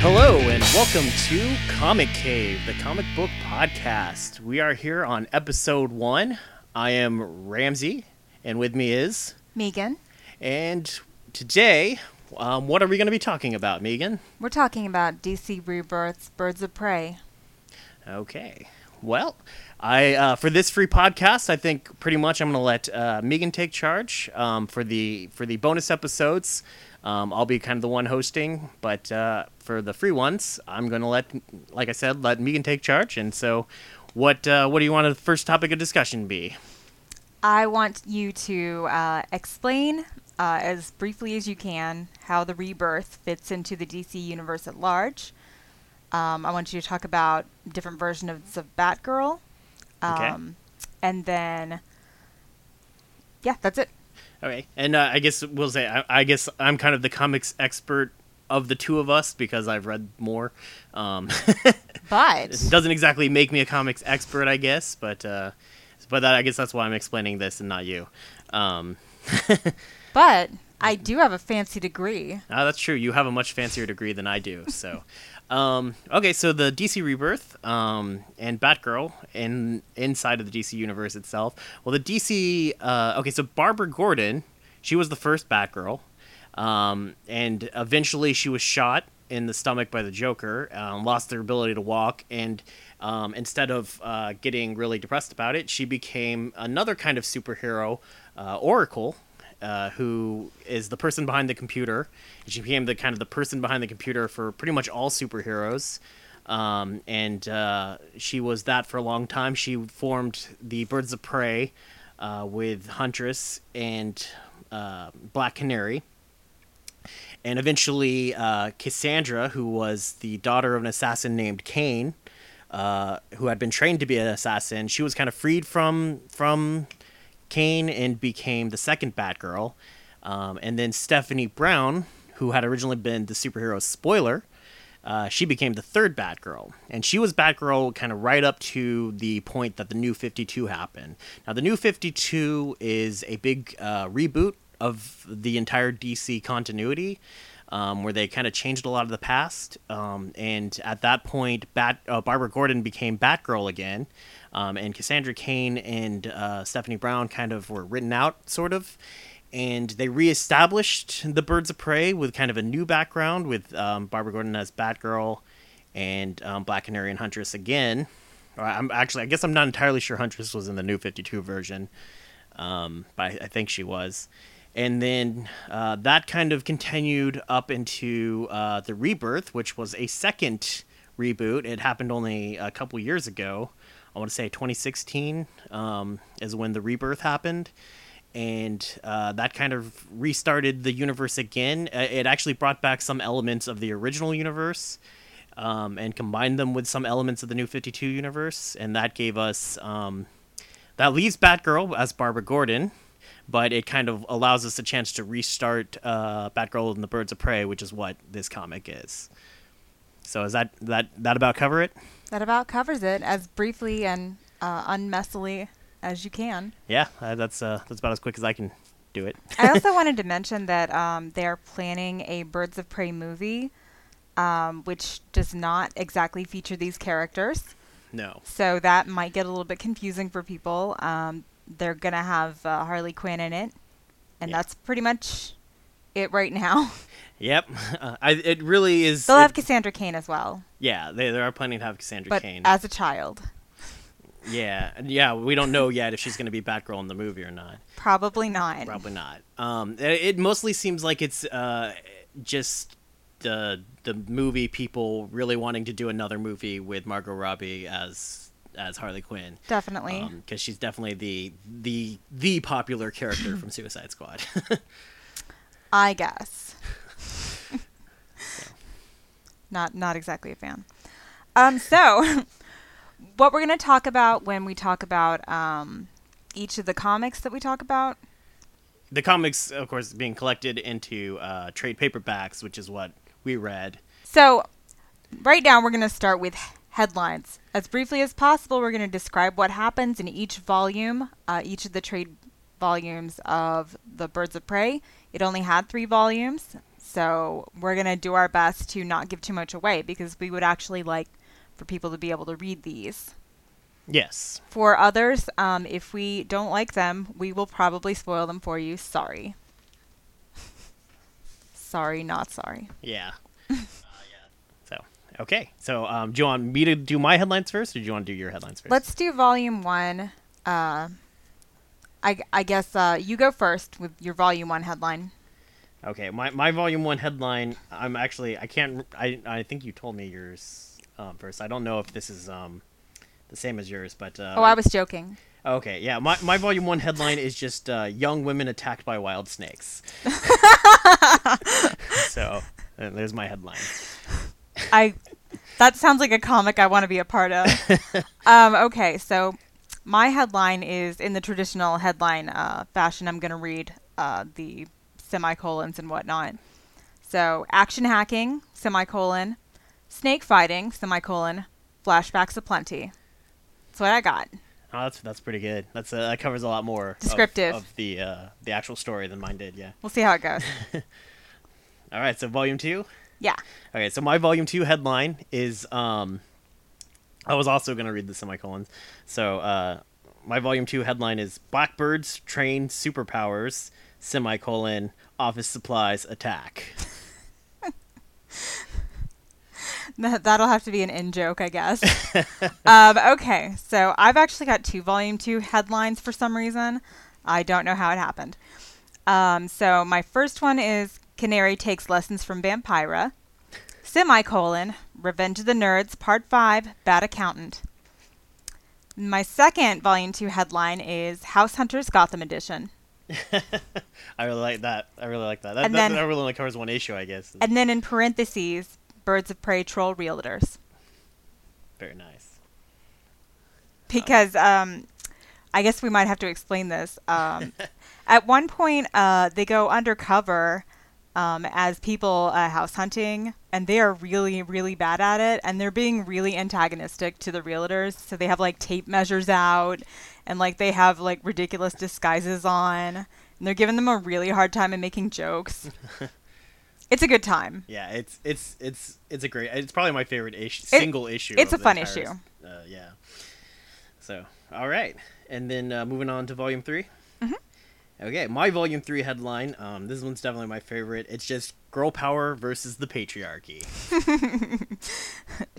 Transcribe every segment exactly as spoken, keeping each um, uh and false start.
Hello and welcome to Comic Cave, the comic book podcast. We are here on episode one. I am Ramsey, and with me is Megan. And today, um, what are we going to be talking about, Megan? We're talking about D C Rebirth's Birds of Prey. Okay. Well, I uh, for this free podcast, I think pretty much I'm going to let uh, Megan take charge um, for the for the bonus episodes. Um, I'll be kind of the one hosting, but uh, for the free ones, I'm going to let, like I said, let Megan take charge. And so, what uh, what do you want the first topic of discussion be? I want you to uh, explain uh, as briefly as you can how the Rebirth fits into the D C universe at large. Um, I want you to talk about different versions of Batgirl. Um, okay. And then, yeah, that's it. Okay. And uh, I guess we'll say, I, I guess I'm kind of the comics expert of the two of us because I've read more. Um, but it doesn't exactly make me a comics expert, I guess. But uh, but that, I guess that's why I'm explaining this and not you. Um, but I do have a fancy degree. Ah, that's true. You have a much fancier degree than I do. So. Um, okay, so the D C Rebirth um, and Batgirl in, inside of the D C universe itself. Well, the D C... Uh, okay, so Barbara Gordon, she was the first Batgirl. Um, and eventually she was shot in the stomach by the Joker, um, lost their ability to walk, and um, instead of uh, getting really depressed about it, she became another kind of superhero, uh, Oracle, Uh, who is the person behind the computer. She became the kind of the person behind the computer for pretty much all superheroes. Um, and uh, she was that for a long time. She formed the Birds of Prey uh, with Huntress and uh, Black Canary. And eventually uh, Cassandra, who was the daughter of an assassin named Kane, uh, who had been trained to be an assassin, she was kind of freed from from... Kane and became the second Batgirl. Um, and then Stephanie Brown, who had originally been the superhero Spoiler, uh, she became the third Batgirl. And she was Batgirl kind of right up to the point that the New fifty-two happened. Now, the New fifty-two is a big uh, reboot of the entire D C continuity, um, where they kind of changed a lot of the past. Um, and at that point, Bat uh, Barbara Gordon became Batgirl again. Um, and Cassandra Cain and uh, Stephanie Brown kind of were written out, sort of. And they reestablished the Birds of Prey with kind of a new background with um, Barbara Gordon as Batgirl and um, Black Canary and Huntress again. Or I'm actually, I guess I'm not entirely sure Huntress was in the New fifty-two version, um, but I, I think she was. And then uh, that kind of continued up into uh, the Rebirth, which was a second reboot. It happened only a couple years ago. I want to say twenty sixteen um, is when the Rebirth happened, and uh, that kind of restarted the universe again. It actually brought back some elements of the original universe um, and combined them with some elements of the New fifty-two universe, and that gave us... Um, that leaves Batgirl as Barbara Gordon, but it kind of allows us a chance to restart uh, Batgirl and the Birds of Prey, which is what this comic is. So is that, that, that about cover it? That about covers it as briefly and uh, unmessily as you can. Yeah, uh, that's uh, that's about as quick as I can do it. I also wanted to mention that um, they're planning a Birds of Prey movie, um, which does not exactly feature these characters. No. So that might get a little bit confusing for people. Um, they're going to have uh, Harley Quinn in it, and yeah. That's pretty much it right now. Yep. Uh, I, it really is. They'll it, have Cassandra Cain as well. Yeah, they, they are planning to have Cassandra Cain. But as a child. Yeah. Yeah, we don't know yet if she's going to be Batgirl in the movie or not. Probably not. Probably not. Um, it, it mostly seems like it's uh, just the the movie people really wanting to do another movie with Margot Robbie as... as Harley Quinn. Definitely. Because um, she's definitely the, the, the popular character from Suicide Squad. I guess. Not not exactly a fan. Um, so, what we're going to talk about when we talk about um, each of the comics that we talk about. The comics, of course, being collected into uh, trade paperbacks, which is what we read. So, right now we're going to start with headlines. As briefly as possible, we're going to describe what happens in each volume, uh, each of the trade volumes of the Birds of Prey. It only had three volumes. So we're going to do our best to not give too much away, because we would actually like for people to be able to read these. Yes. For others, um, if we don't like them, we will probably spoil them for you. Sorry. Sorry, not sorry. Yeah. uh, yeah. So, okay. So, um, do you want me to do my headlines first, or do you want to do your headlines first? Let's do volume one. Uh, I, I guess uh, you go first with your volume one headline. Okay. My, my volume one headline, I'm actually, I can't, I, I think you told me yours um, first. I don't know if this is... Um, the same as yours, but... Uh, oh, I was joking. Okay, yeah. My my volume one headline is just uh, young women attacked by wild snakes. So, uh, there's my headline. I That sounds like a comic I want to be a part of. um, okay, so my headline is, in the traditional headline uh, fashion, I'm going to read uh, the semicolons and whatnot. So, action hacking, semicolon, snake fighting, semicolon, flashbacks aplenty. What I got. Oh, that's that's pretty good. That's uh, that covers a lot more descriptive of, of the uh, the actual story than mine did. Yeah, we'll see how it goes. All right, so volume two. Yeah. Okay, so my volume two headline is um, I was also gonna read the semicolons. So uh, my volume two headline is Blackbird's trained superpowers semicolon office supplies attack. That'll have to be an in-joke, I guess. um, okay, so I've actually got two Volume two headlines for some reason. I don't know how it happened. Um, so my first one is Canary Takes Lessons from Vampira, semicolon, Revenge of the Nerds, Part five, Bad Accountant. My second Volume two headline is House Hunters Gotham Edition. I really like that. I really like that. That, that, then, that really only covers one issue, I guess. And then in parentheses... Birds of Prey Troll Realtors. Very nice. Because um, I guess we might have to explain this. Um, at one point, uh, they go undercover um, as people uh, house hunting, and they are really, really bad at it, and they're being really antagonistic to the realtors. So they have like tape measures out, and like they have like ridiculous disguises on, and they're giving them a really hard time and making jokes. It's a good time. Yeah, it's it's it's it's a great. It's probably my favorite ish, it, single issue. It's a fun entire, issue. Uh, yeah. So, all right, and then uh, moving on to volume three. Mm-hmm. Okay, my volume three headline. Um, this one's definitely my favorite. It's just girl power versus the patriarchy.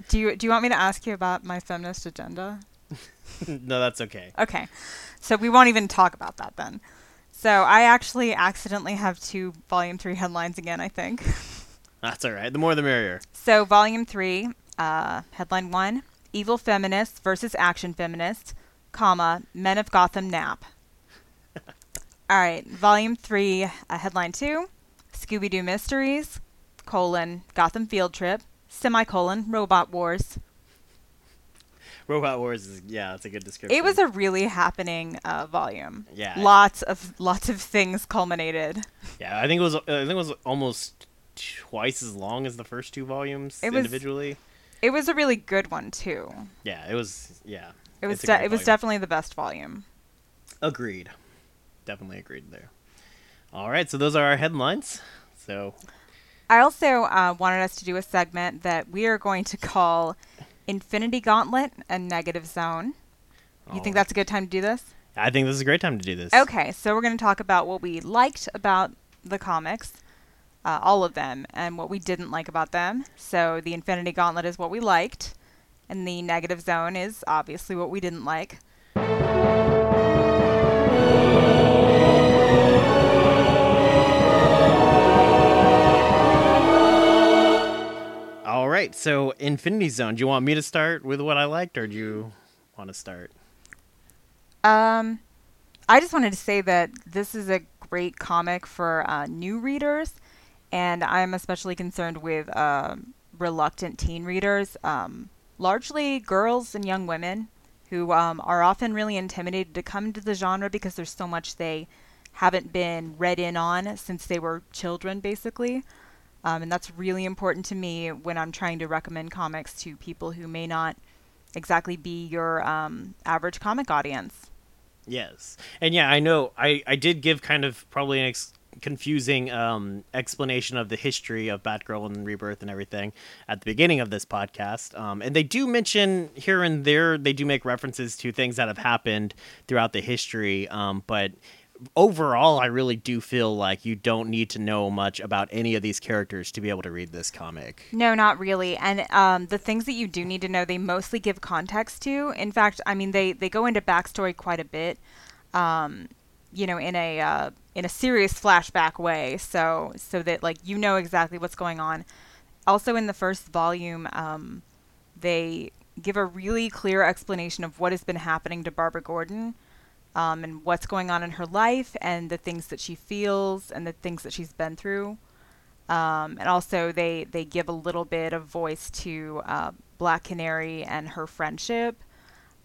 do you do you want me to ask you about my feminist agenda? No, that's okay. Okay, so we won't even talk about that then. So I actually accidentally have two Volume three headlines again, I think. That's all right. The more the merrier. So Volume three, uh, Headline one, Evil Feminists versus Action Feminists, comma, Men of Gotham Nap. All right. Volume three, uh, Headline two, Scooby-Doo Mysteries, colon, Gotham Field Trip, semicolon, Robot Wars. Robot Wars is, yeah, that's a good description. It was a really happening uh, volume. Yeah. Lots of lots of things culminated. Yeah, I think it was I think it was almost twice as long as the first two volumes it individually. Was, it was a really good one too. Yeah, it was yeah. It was de- it was definitely the best volume. Agreed. Definitely agreed there. All right, so those are our headlines. So I also uh, wanted us to do a segment that we are going to call Infinity Gauntlet and Negative Zone. You oh. think that's a good time to do this? I think this is a great time to do this. Okay, so we're going to talk about what we liked about the comics, uh, all of them, and what we didn't like about them. So the Infinity Gauntlet is what we liked, and the Negative Zone is obviously what we didn't like. All right, so Infinity Zone. Do you want me to start with what I liked, or do you want to start? Um, I just wanted to say that this is a great comic for uh, new readers, and I'm especially concerned with uh, reluctant teen readers, um, largely girls and young women who um, are often really intimidated to come to the genre because there's so much they haven't been read in on since they were children, basically. Um, and that's really important to me when I'm trying to recommend comics to people who may not exactly be your um, average comic audience. Yes. And yeah, I know I, I did give kind of probably an ex- confusing um, explanation of the history of Batgirl and Rebirth and everything at the beginning of this podcast. Um, and they do mention here and there, they do make references to things that have happened throughout the history. Um, but overall, I really do feel like you don't need to know much about any of these characters to be able to read this comic. No, not really. And um, the things that you do need to know, they mostly give context to. In fact, I mean, they, they go into backstory quite a bit, um, you know, in a uh, in a serious flashback way. So so that, like, you know exactly what's going on. Also, in the first volume, um, they give a really clear explanation of what has been happening to Barbara Gordon. Um, and what's going on in her life and the things that she feels and the things that she's been through. Um, and also they, they give a little bit of voice to uh, Black Canary and her friendship.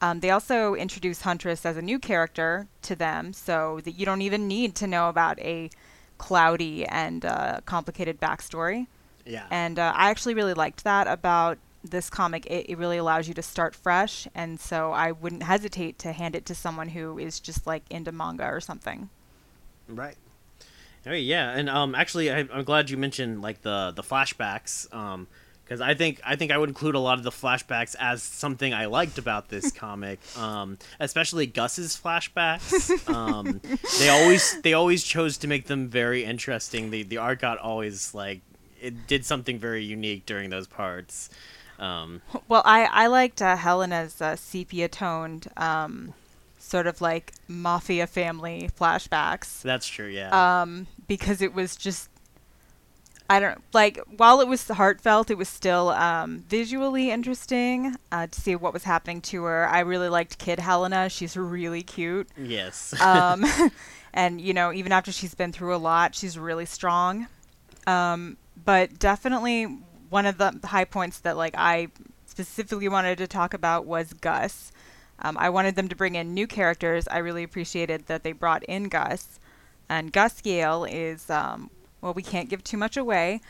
Um, they also introduce Huntress as a new character to them, so that you don't even need to know about a cloudy and uh, complicated backstory. Yeah. And uh, I actually really liked that about this comic. It, it really allows you to start fresh, and so I wouldn't hesitate to hand it to someone who is just like into manga or something. Right. Anyway, yeah, and um, actually, I, I'm glad you mentioned like the the flashbacks, um, because I think I think I would include a lot of the flashbacks as something I liked about this comic, um, especially Gus's flashbacks. um, they always they always chose to make them very interesting. The the art got always like it did something very unique during those parts. Um, well, I, I liked uh, Helena's uh, sepia-toned um, sort of like mafia family flashbacks. That's true, yeah. Um, because it was just, I don't like, while it was heartfelt, it was still um, visually interesting uh, to see what was happening to her. I really liked Kid Helena. She's really cute. Yes. um, and, you know, even after she's been through a lot, she's really strong. Um, but definitely... One of the high points that like I specifically wanted to talk about was Gus. Um, I wanted them to bring in new characters. I really appreciated that they brought in Gus. And Gus Yale is, um, well, we can't give too much away,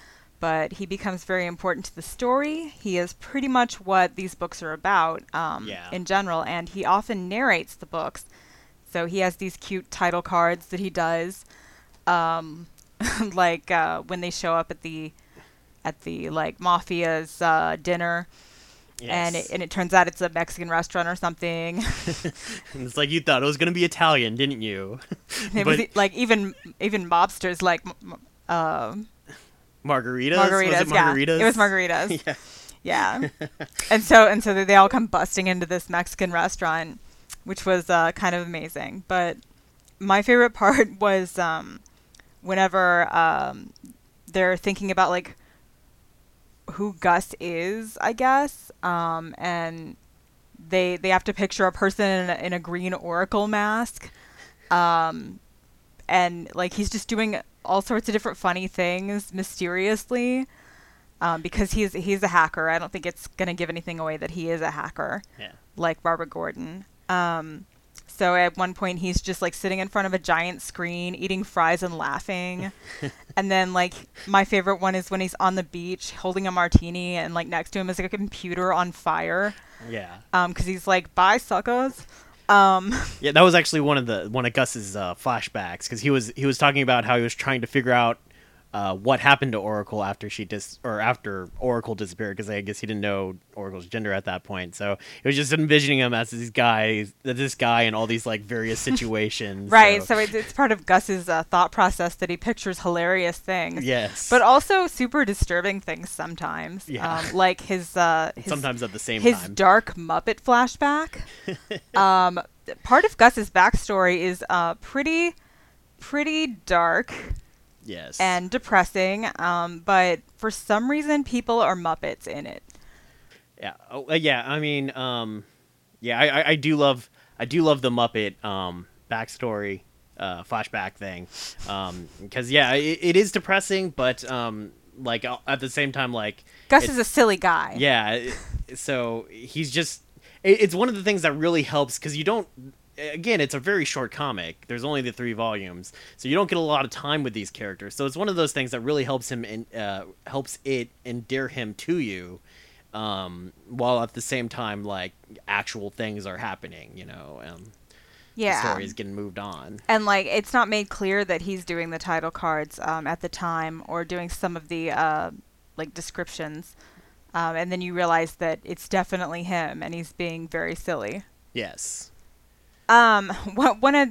but he becomes very important to the story. He is pretty much what these books are about um, yeah. in general, and he often narrates the books. So he has these cute title cards that he does, um, like uh, when they show up at the... at the like mafia's uh, dinner, yes. and it, and it turns out it's a Mexican restaurant or something. And it's like you thought it was gonna be Italian, didn't you? It but was like even even mobsters like uh, margaritas. Margaritas, was it margaritas? Yeah. It was margaritas. Yeah, yeah. and so and so they all come busting into this Mexican restaurant, which was uh, kind of amazing. But my favorite part was um, whenever um, they're thinking about like. who Gus is, I guess. Um, and they they have to picture a person in a, in a green Oracle mask. Um, and like he's just doing all sorts of different funny things mysteriously um, because he's he's a hacker. I don't think it's going to give anything away that he is a hacker. Yeah. Like Barbara Gordon. Um, so at one point he's just like sitting in front of a giant screen eating fries and laughing. And then, like, my favorite one is when he's on the beach holding a martini and, like, next to him is, like, a computer on fire. Yeah. Um, because he's like, bye, suckers. Um. Yeah, that was actually one of the one of Gus's uh, flashbacks because he was he was talking about how he was trying to figure out uh, what happened to Oracle after she dis or after Oracle disappeared because I guess he didn't know Oracle's gender at that point. So it was just envisioning him as this guy, this guy in all these like various situations. Right. So, so it, it's part of Gus's uh, thought process that he pictures hilarious things. Yes. But also super disturbing things sometimes. Yeah. Um, like his, uh, his sometimes at the same his time. His dark Muppet flashback. um, part of Gus's backstory is uh, pretty, pretty dark. Yes. And depressing. Um, but for some reason, people are Muppets in it. Yeah. Oh, uh, yeah. I mean, um, yeah, I, I, I do love, I do love the Muppet, um, backstory, uh, flashback thing. Um, cause yeah, it, it is depressing, but, um, like at the same time, like Gus is a silly guy. Yeah. So he's just, it, it's one of the things that really helps cause you don't, again, it's a very short comic. There's only the three volumes, so you don't get a lot of time with these characters. So it's one of those things that really helps him and uh, helps it endear him to you, um, while at the same time, like actual things are happening, you know. Um, yeah. the story's getting moved on. And, like, it's not made clear that he's doing the title cards um, at the time or doing some of the, uh, like, descriptions. Um, and then you realize that it's definitely him, and he's being very silly. Yes. Um. What? One of.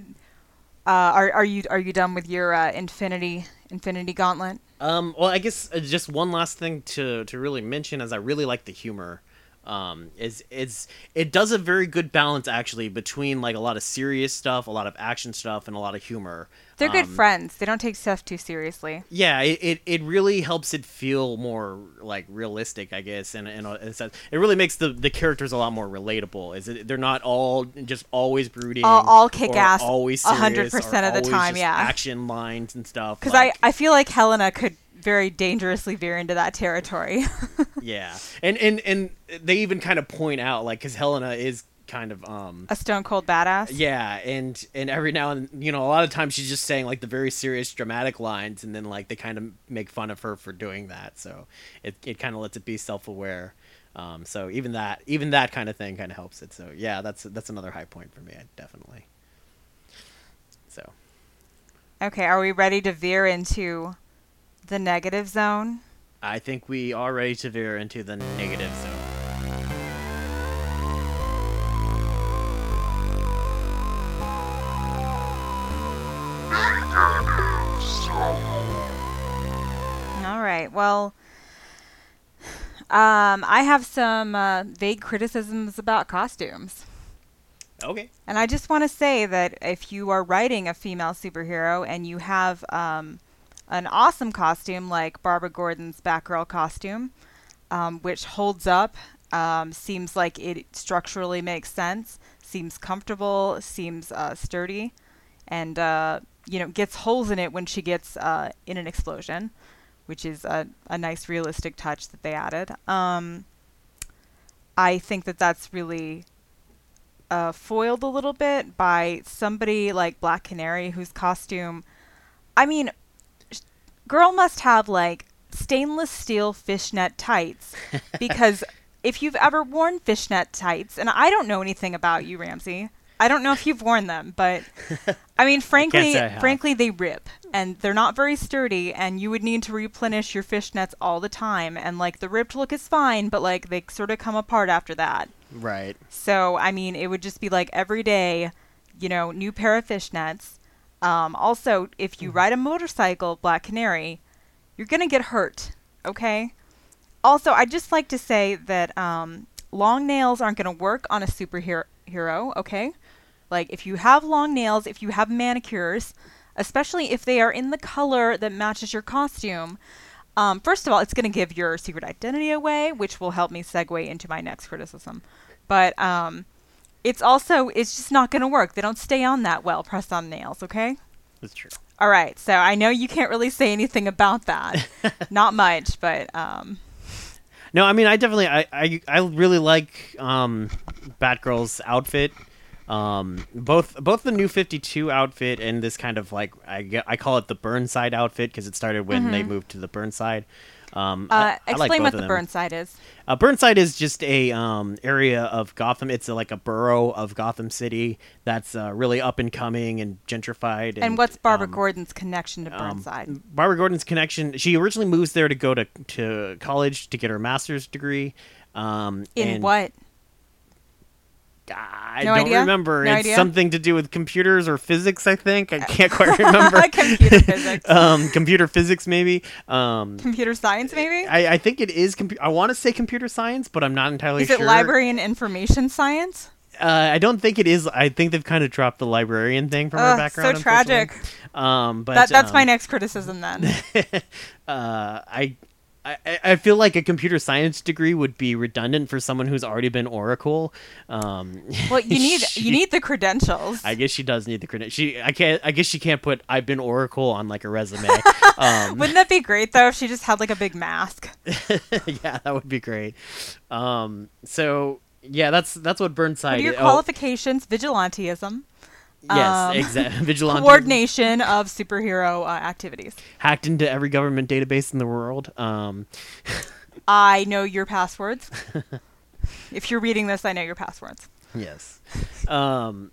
Uh. Are Are you Are you done with your uh, Infinity Infinity Gauntlet? Um. Well, I guess just one last thing to to really mention is I really like the humor. Um. Is it's it does a very good balance actually between like a lot of serious stuff, a lot of action stuff, and a lot of humor. They're um, good friends. They don't take stuff too seriously. Yeah, it, it, it really helps it feel more like realistic, I guess, and and it really makes the, the characters a lot more relatable. Is it, they're not all just always brooding, all, all kick ass, always a hundred percent of the time. Yeah, action lines and stuff. Because like, I, I feel like Helena could very dangerously veer into that territory. yeah, and and and they even kind of point out like because Helena is. kind of um a stone cold badass, yeah and and every now and you know a lot of times she's just saying like the very serious dramatic lines, and then like they kind of make fun of her for doing that, so it it kind of lets it be self-aware, um so even that even that kind of thing kind of helps it. So yeah, that's that's another high point for me, definitely. So okay, are we ready to veer into the negative zone? I think we are ready to veer into the negative zone. Well, um, I have some uh, vague criticisms about costumes. Okay. And I just want to say that if you are writing a female superhero and you have um, an awesome costume like Barbara Gordon's Batgirl costume, um, which holds up, um, seems like it structurally makes sense, seems comfortable, seems uh, sturdy, and uh, you know gets holes in it when she gets uh, in an explosion, which is a, a nice realistic touch that they added. Um, I think that that's really uh, foiled a little bit by somebody like Black Canary, whose costume, I mean, sh- girl must have like stainless steel fishnet tights, because if you've ever worn fishnet tights, and I don't know anything about you, Ramsey, I don't know if you've worn them, but I mean, frankly, I frankly, they rip, and they're not very sturdy, and you would need to replenish your fishnets all the time. And like the ripped look is fine, but like they sort of come apart after that. Right. So, I mean, it would just be like every day, you know, new pair of fishnets. Um, also, if you mm-hmm. ride a motorcycle, Black Canary, you're going to get hurt. Okay. Also, I'd just like to say that um, long nails aren't going to work on a superhero. Hero, okay? Like, if you have long nails, if you have manicures, especially if they are in the color that matches your costume, um, first of all, it's going to give your secret identity away, which will help me segue into my next criticism. But um, it's also, it's just not going to work. They don't stay on that well, pressed on nails, okay? That's true. All right, so I know you can't really say anything about that. Not much, but... Um, No, I mean, I definitely, I, I, I really like um, Batgirl's outfit, um, both both the New fifty-two outfit and this kind of like, I, I call it the Burnside outfit because it started when mm-hmm. they moved to the Burnside. Um, uh, I, I explain like what the Burnside is. Uh, Burnside is just a um, area of Gotham. It's a, like a borough of Gotham City that's uh, really up and coming and gentrified. And, and what's Barbara um, Gordon's connection to Burnside? Um, Barbara Gordon's connection. She originally moves there to go to, to college to get her master's degree. Um, In and what? I no don't idea? remember. No it's idea? something to do with computers or physics, I think. I can't quite remember. Computer physics. um, computer physics, maybe. Um, computer science, maybe? I, I think it is. Com- I want to say computer science, but I'm not entirely is sure. Is it library and information science? Uh, I don't think it is. I think they've kind of dropped the librarian thing from Ugh, our background. So tragic. Um, but, that, that's um, my next criticism, then. uh, I... I, I feel like a computer science degree would be redundant for someone who's already been Oracle. Um, well, you need she, you need the credentials. I guess she does need the credentials. She I can't. I guess she can't put I've been Oracle on like a resume. Um, Wouldn't that be great though if she just had like a big mask? Yeah, that would be great. Um, so yeah, that's that's what Burnside. What are your qualifications? Oh. Vigilantism. Yes, exactly. Vigilante. Coordination of superhero uh, activities. Hacked into every government database in the world. Um. I know your passwords. If you're reading this, I know your passwords. Yes. Um,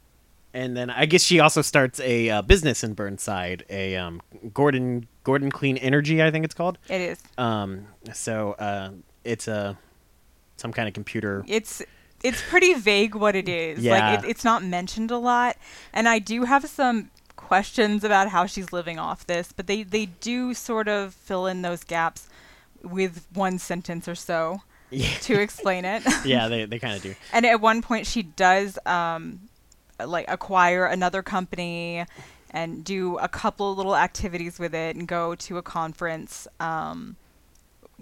And then I guess she also starts a uh, business in Burnside, a um, Gordon Gordon Clean Energy, I think it's called. It is. Um, so uh, it's a some kind of computer. It's it's pretty vague what it is. Yeah. Like it, it's not mentioned a lot, and I do have some questions about how she's living off this, but they they do sort of fill in those gaps with one sentence or so yeah. to explain it. Yeah, they they kind of do. And at one point, she does. Um, like acquire another company and do a couple of little activities with it and go to a conference um,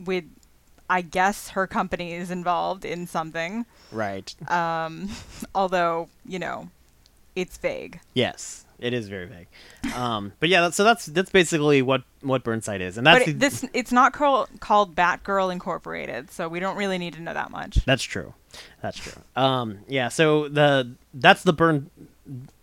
with, I guess her company is involved in something. Right. Um, although, you know, it's vague. Yes, it is very vague. Um, but yeah, that's, so that's, that's basically what, what Burnside is. And that's but it, this, it's not call, called Batgirl Incorporated. So we don't really need to know that much. That's true. That's true. Um, yeah, so the that's the burn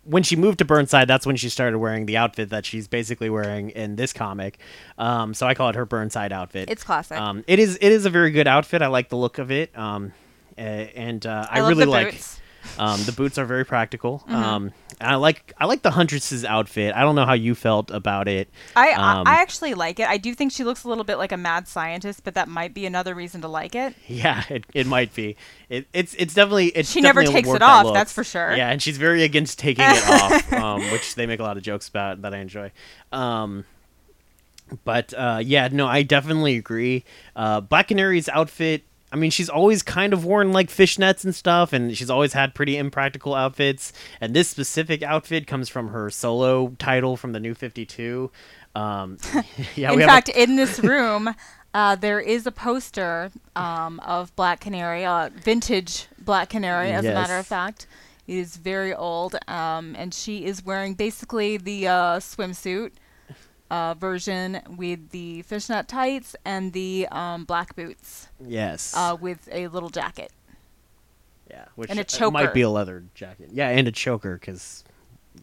when she moved to Burnside, that's when she started wearing the outfit that she's basically wearing in this comic. Um, so I call it her Burnside outfit. It's classic. Um, it is it is a very good outfit. I like the look of it. Um, and uh, I, I really like boots. Um, the boots are very practical. Mm-hmm. Um, and I like I like the Huntress's outfit. I don't know how you felt about it. I um, I actually like it. I do think she looks a little bit like a mad scientist, but that might be another reason to like it. Yeah, it, it might be. It, it's it's definitely it's she definitely never takes it off. That that's for sure. Yeah, and she's very against taking it off, um, which they make a lot of jokes about that I enjoy. Um, but uh, yeah, no, I definitely agree. Uh, Black Canary's outfit. I mean, she's always kind of worn like fishnets and stuff, and she's always had pretty impractical outfits. And this specific outfit comes from her solo title from the New fifty-two. Um, yeah, in we fact, have a- in this room, uh, there is a poster um, of Black Canary, uh, vintage Black Canary, as yes. a matter of fact. It is very old, um, and she is wearing basically the uh, swimsuit Uh, version with the fishnet tights and the um, black boots. Yes. Uh, with a little jacket. Yeah, which and a choker. Might be a leather jacket. Yeah, and a choker because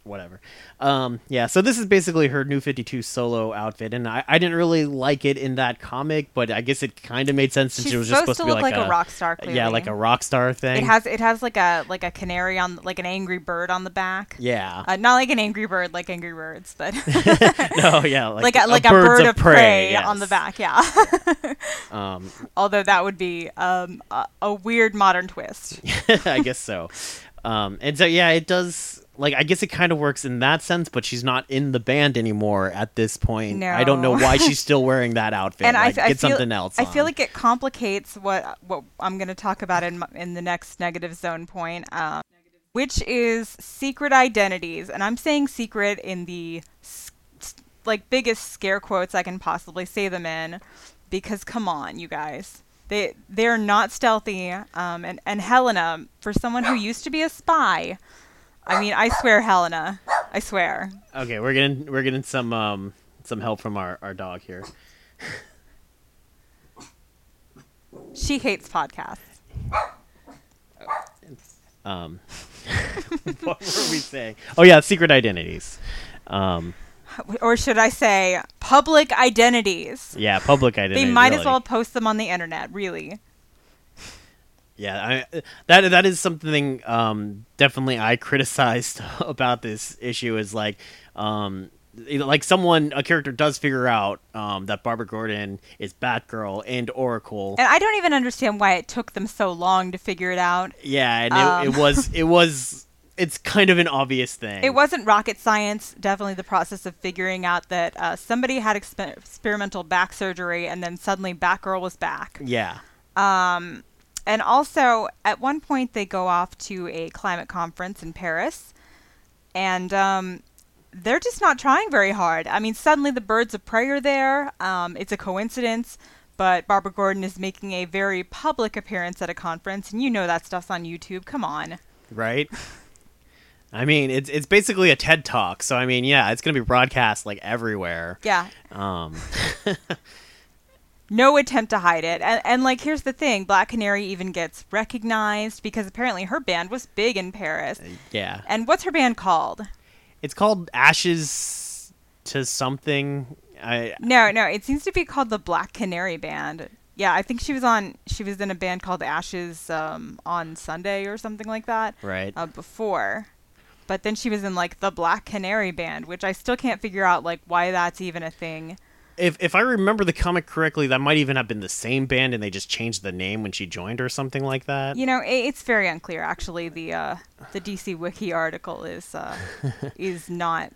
whatever. Um, yeah, so this is basically her New fifty-two solo outfit, and I, I didn't really like it in that comic, but I guess it kind of made sense since She's it was just supposed to, to be like, like a, a rock star. Clearly. Yeah, like a rock star thing. It has it has like a like a canary on like an angry bird on the back. Yeah, uh, not like an angry bird like Angry Birds, but no, yeah, like, like a like a, a bird of, of prey, prey yes. on the back. Yeah. um, although that would be um a, a weird modern twist. I guess so. Um, and so yeah, it does. Like, I guess it kind of works in that sense, but she's not in the band anymore at this point. No. I don't know why she's still wearing that outfit. And like, I, I get feel, something else I on. Feel like it complicates what what I'm going to talk about in in the next negative zone point, um, which is secret identities. And I'm saying secret in the, like, biggest scare quotes I can possibly say them in, because come on, you guys. They, they're not stealthy. Um, and, and Helena, for someone who used to be a spy... I mean, I swear, Helena. I swear. Okay, we're getting we're getting some um some help from our, our dog here. She hates podcasts. Um, what were we saying? Oh yeah, secret identities. Um, or should I say public identities? Yeah, public identities. They might really. as well post them on the internet, really. Yeah, I, that that is something um, definitely I criticized about this issue is like, um, like someone, a character does figure out um, that Barbara Gordon is Batgirl and Oracle. And I don't even understand why it took them so long to figure it out. Yeah, and um. it, it was, it was, it's kind of an obvious thing. It wasn't rocket science, definitely the process of figuring out that uh, somebody had exper- experimental back surgery and then suddenly Batgirl was back. Yeah. Um... And also, at one point, they go off to a climate conference in Paris, and um, they're just not trying very hard. I mean, suddenly the Birds of Prey are there. Um, it's a coincidence, but Barbara Gordon is making a very public appearance at a conference, and you know that stuff's on YouTube. Come on. Right? I mean, it's it's basically a TED Talk, so I mean, yeah, it's going to be broadcast, like, everywhere. Yeah. Um. No attempt to hide it. And, and, like, here's the thing. Black Canary even gets recognized because apparently her band was big in Paris. Uh, yeah. And what's her band called? It's called Ashes to something. I, no, no. It seems to be called the Black Canary Band. Yeah, I think she was on. She was in a band called Ashes um, on Sunday or something like that. Right. Uh, before. But then she was in, like, the Black Canary band, which I still can't figure out, like, why that's even a thing. If if I remember the comic correctly, that might even have been the same band, and they just changed the name when she joined or something like that. You know, it, it's very unclear, actually. The uh, the D C Wiki article is uh, is not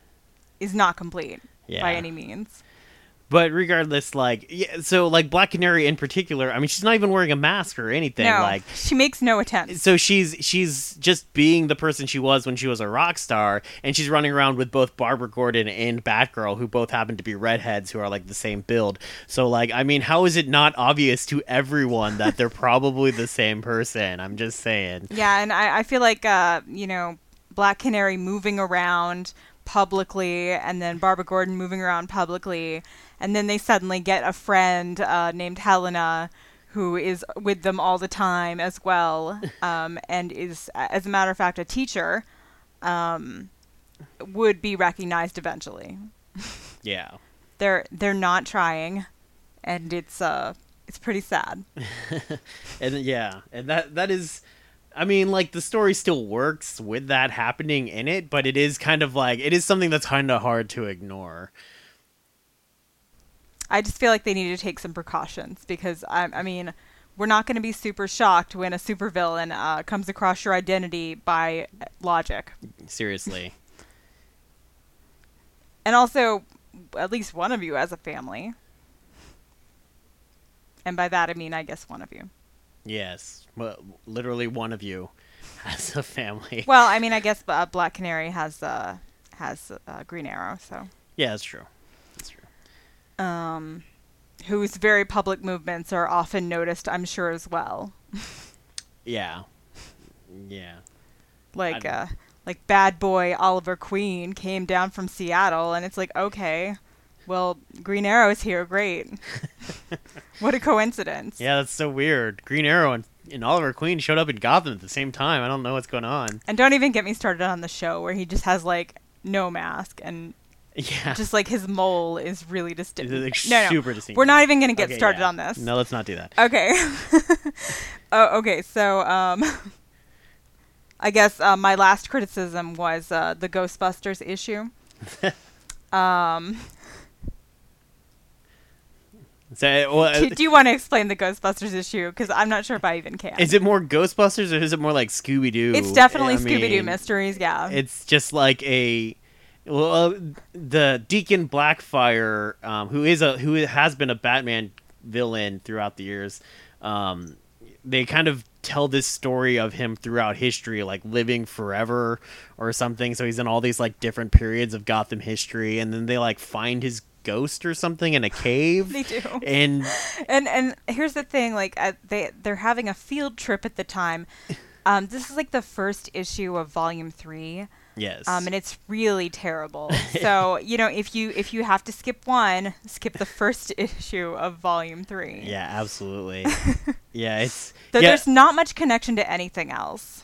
is not complete yeah. by any means. But regardless, like, yeah, so, like, Black Canary in particular, I mean, she's not even wearing a mask or anything. No, like, she makes no attempt. So she's she's just being the person she was when she was a rock star, and she's running around with both Barbara Gordon and Batgirl, who both happen to be redheads who are, like, the same build. So, like, I mean, how is it not obvious to everyone that they're probably the same person? I'm just saying. Yeah, and I, I feel like, uh, you know, Black Canary moving around publicly, and then Barbara Gordon moving around publicly, and then they suddenly get a friend uh, named Helena, who is with them all the time as well, um, and is, as a matter of fact, a teacher, um, would be recognized eventually. Yeah, they're they're not trying, and it's uh it's pretty sad. and yeah, and that that is. I mean, like, the story still works with that happening in it, but it is kind of like, it is something that's kind of hard to ignore. I just feel like they need to take some precautions, because, I, I mean, we're not going to be super shocked when a supervillain uh, comes across your identity by logic. Seriously. And also, at least one of you has a family. And by that, I mean, I guess one of you. Yes, well, literally one of you has a family. Well, I mean, I guess uh, Black Canary has uh, has uh, Green Arrow, so. Yeah, that's true. That's true. Um, whose very public movements are often noticed, I'm sure, as well. Yeah, yeah. Like, uh, like bad boy Oliver Queen came down from Seattle, and it's like, okay. Well, Green Arrow's here. Great. What a coincidence. Yeah, that's so weird. Green Arrow and, and Oliver Queen showed up in Gotham at the same time. I don't know what's going on. And don't even get me started on the show where he just has, like, no mask and yeah. just, like, his mole is really distinct. It's, like, no, super no. distinct. We're not even going to get okay, started yeah. on this. No, let's not do that. Okay. oh, okay, so um, I guess uh, my last criticism was uh, the Ghostbusters issue. um... So, well, do, do you want to explain the Ghostbusters issue? Because I'm not sure if I even can. Is it more Ghostbusters or is it more like Scooby-Doo? It's definitely I Scooby-Doo mean, mysteries, yeah. It's just like a... Well, the Deacon Blackfire, um, who is a who has been a Batman villain throughout the years, um, they kind of tell this story of him throughout history, like living forever or something. So he's in all these like different periods of Gotham history, and then they like find his ghost or something in a cave. They do. And and and here's the thing, like uh, they they're having a field trip at the time. Um this is like the first issue of volume three. Yes. Um and it's really terrible. So, you know, if you if you have to skip one, skip the first issue of volume three. Yeah, absolutely. yeah, it's Though yeah. There's not much connection to anything else.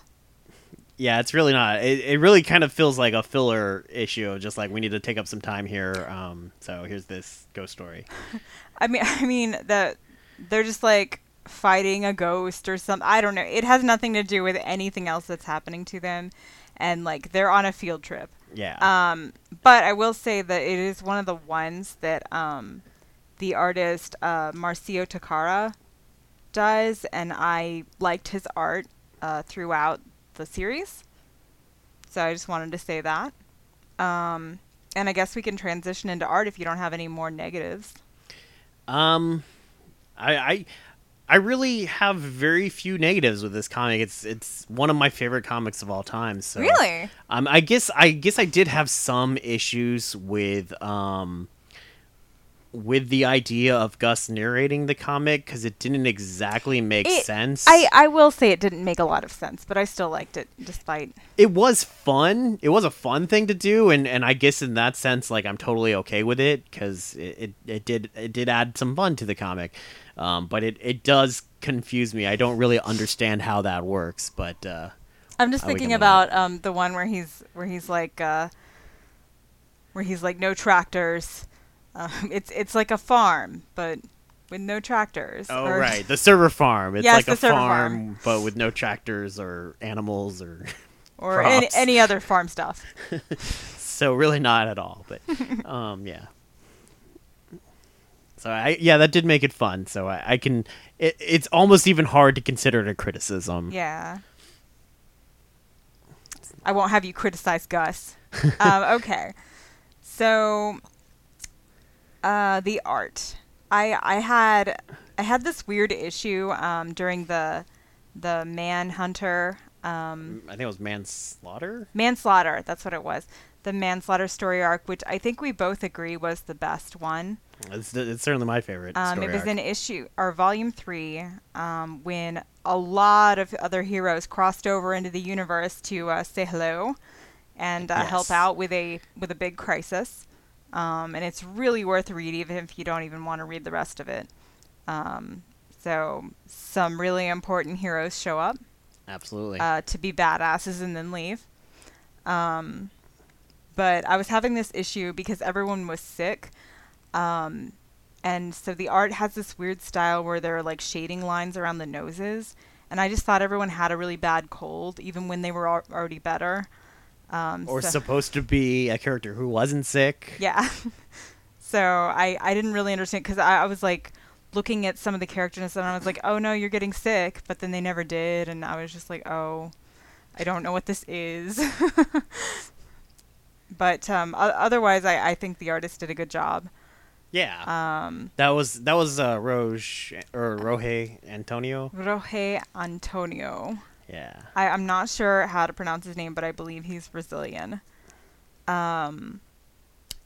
Yeah, it's really not. It, it really kind of feels like a filler issue, just like we need to take up some time here. Um, so here's this ghost story. I mean, I mean that they're just like fighting a ghost or something. I don't know. It has nothing to do with anything else that's happening to them, and like they're on a field trip. Yeah. Um, but I will say that it is one of the ones that um, the artist uh, Marcio Takara does, and I liked his art uh, throughout the series, so I just wanted to say that, um and I guess we can transition into art if you don't have any more negatives. um I I, I really have very few negatives with this comic. It's it's one of my favorite comics of all time, so really um I guess I guess I did have some issues with um with the idea of Gus narrating the comic, because it didn't exactly make it, sense. I, I will say it didn't make a lot of sense, but I still liked it despite... It was fun. It was a fun thing to do, and, and I guess in that sense, like, I'm totally okay with it, because it, it, it, did, it did add some fun to the comic. Um, but it, it does confuse me. I don't really understand how that works, but... Uh, I'm just thinking about um, the one where he's, where he's like... Uh, where he's like, no tractors... Um, it's it's like a farm, but with no tractors. Oh, or... right. The server farm. It's yes, like a farm, farm, but with no tractors or animals or or any, any other farm stuff. So really not at all, but um, yeah. So I yeah, that did make it fun. So I, I can. It, it's almost even hard to consider it a criticism. Yeah. I won't have you criticize Gus. um, okay. So, uh, the art. I I had I had this weird issue um, during the the Manhunter. Um, I think it was Manslaughter. Manslaughter. That's what it was. The Manslaughter story arc, which I think we both agree was the best one. It's, it's certainly my favorite. Um, story it was arc. An issue or volume three um, when a lot of other heroes crossed over into the universe to uh, say hello and uh, yes. help out with a with a big crisis. Um, and it's really worth reading, even if you don't even want to read the rest of it. Um, so some really important heroes show up. Absolutely. Uh, to be badasses and then leave. Um, but I was having this issue because everyone was sick. Um, and so the art has this weird style where there are like shading lines around the noses. And I just thought everyone had a really bad cold, even when they were al- already better. Um, or so. Supposed to be a character who wasn't sick. Yeah. So I, I didn't really understand because I, I was like looking at some of the characters and I was like, oh, no, you're getting sick. But then they never did. And I was just like, oh, I don't know what this is. But um, o- otherwise, I, I think the artist did a good job. Yeah. Um, that was that was uh, Roge or Roge Antonio. Roge Antonio. Yeah. I, I'm not sure how to pronounce his name, but I believe he's Brazilian. Um,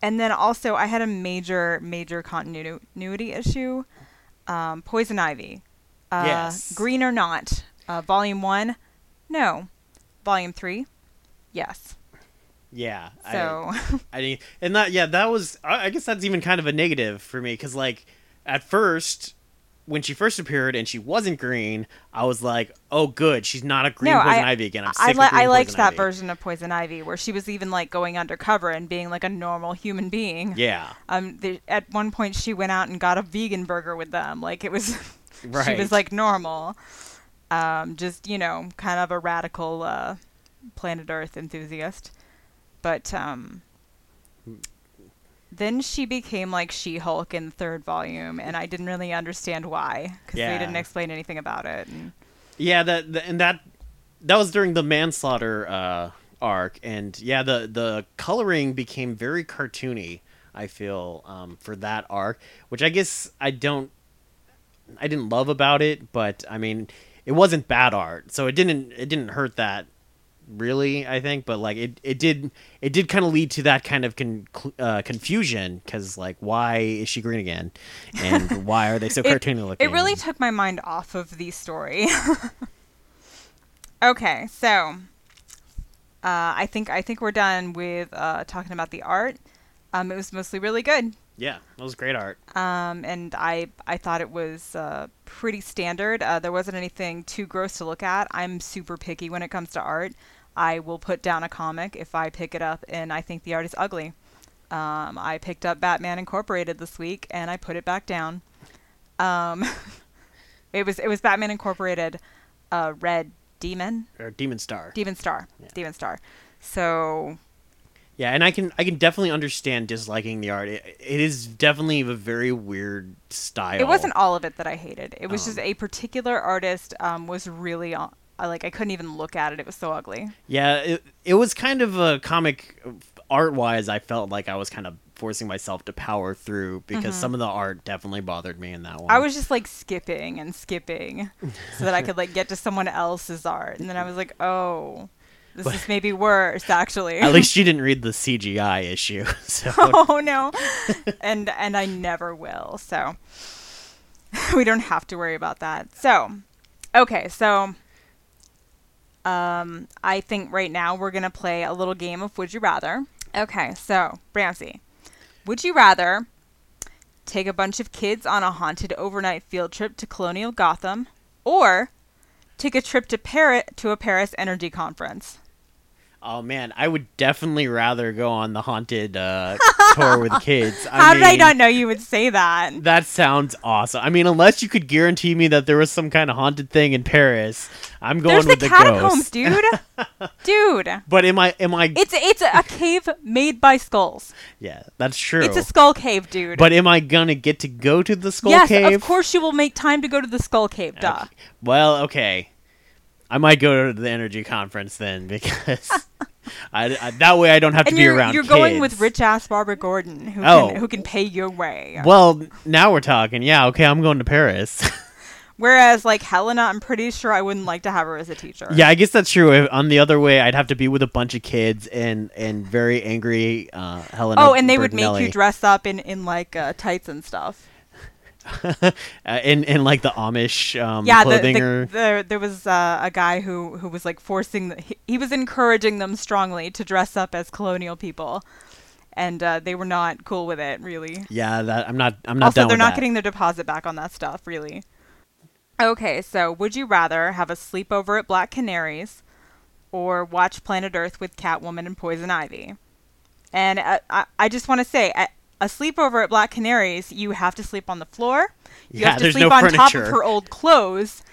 and then also I had a major, major continuity issue. Um, Poison Ivy. Uh, yes. Green or Not. Uh, volume one. No. Volume three. Yes. Yeah. So. I, I mean, and that, yeah, that was, I guess that's even kind of a negative for me. Cause like at first, when she first appeared and she wasn't green, I was like, oh, good. She's not a green no, Poison I, Ivy again. I'm sick I, li- of green I liked Poison that Ivy. Version of Poison Ivy where she was even like going undercover and being like a normal human being. Yeah. Um. They, at one point, she went out and got a vegan burger with them. Like it was, right. She was like normal. Um. Just, you know, kind of a radical uh, planet Earth enthusiast. But um, then she became like She-Hulk in the third volume, and I didn't really understand why because yeah. they didn't explain anything about it. And yeah, that the, and that that was during the Manslaughter uh, arc, and yeah, the the coloring became very cartoony. I feel um, for that arc, which I guess I don't, I didn't love about it, but I mean, it wasn't bad art, so it didn't it didn't hurt that. Really, I think, but like it, it did, it did kind of lead to that kind of con, uh, confusion because, like, why is she green again, and why are they so cartoony looking? It really took my mind off of the story. Okay, so uh, I think I think we're done with uh, talking about the art. Um, it was mostly really good. Yeah, it was great art. Um, and I I thought it was uh, pretty standard. Uh, there wasn't anything too gross to look at. I'm super picky when it comes to art. I will put down a comic if I pick it up and I think the art is ugly. Um, I picked up Batman Incorporated this week and I put it back down. Um, it was it was Batman Incorporated, uh, Red Demon or Demon Star. Demon Star. Yeah. Demon Star. So. Yeah, and I can I can definitely understand disliking the art. It, it is definitely a very weird style. It wasn't all of it that I hated. It was um, just a particular artist um, was really uh, like I couldn't even look at it. It was so ugly. Yeah, it it was kind of a comic art wise. I felt like I was kind of forcing myself to power through because mm-hmm. some of the art definitely bothered me in that one. I was just like skipping and skipping so that I could like get to someone else's art, and then I was like, oh. This but, is maybe worse, actually. At least you didn't read the C G I issue. So. Oh, no. and and I never will. So we don't have to worry about that. So, okay. So um, I think right now we're going to play a little game of Would You Rather. Okay. So, Ramsey, would you rather take a bunch of kids on a haunted overnight field trip to Colonial Gotham or take a trip to, Paris, to a Paris energy conference? Oh man, I would definitely rather go on the haunted uh, tour with kids. I How mean, did I not know you would say that? That sounds awesome. I mean, unless you could guarantee me that there was some kind of haunted thing in Paris, I'm going There's with the, the catacombs, ghost. dude. Dude. But am I? Am I? It's it's a cave made by skulls. Yeah, that's true. It's a skull cave, dude. But am I gonna get to go to the skull yes, cave? Yes, of course you will make time to go to the skull cave. Okay. Duh. Well, okay. I might go to the energy conference then, because I, I, that way I don't have to and be you're, around you're kids. You're going with rich-ass Barbara Gordon, who, oh. can, who can pay your way. Well, now we're talking. Yeah, okay, I'm going to Paris. Whereas, like, Helena, I'm pretty sure I wouldn't like to have her as a teacher. Yeah, I guess that's true. If, on the other way, I'd have to be with a bunch of kids and, and very angry uh, Helena Oh, and they Bertinelli. Would make you dress up in, in like, uh, tights and stuff. uh, in in like the Amish um, yeah, clothing the, the, or the, there was uh, a guy who, who was like forcing the, he, he was encouraging them strongly to dress up as colonial people, and uh, they were not cool with it really. Yeah, that I'm not I'm not. Also, down they're with not that. Getting their deposit back on that stuff really. Okay, so would you rather have a sleepover at Black Canary's, or watch Planet Earth with Catwoman and Poison Ivy? And uh, I I just want to say. I, A sleepover at Black Canary's, you have to sleep on the floor. You yeah, have to sleep no on furniture. Top of her old clothes.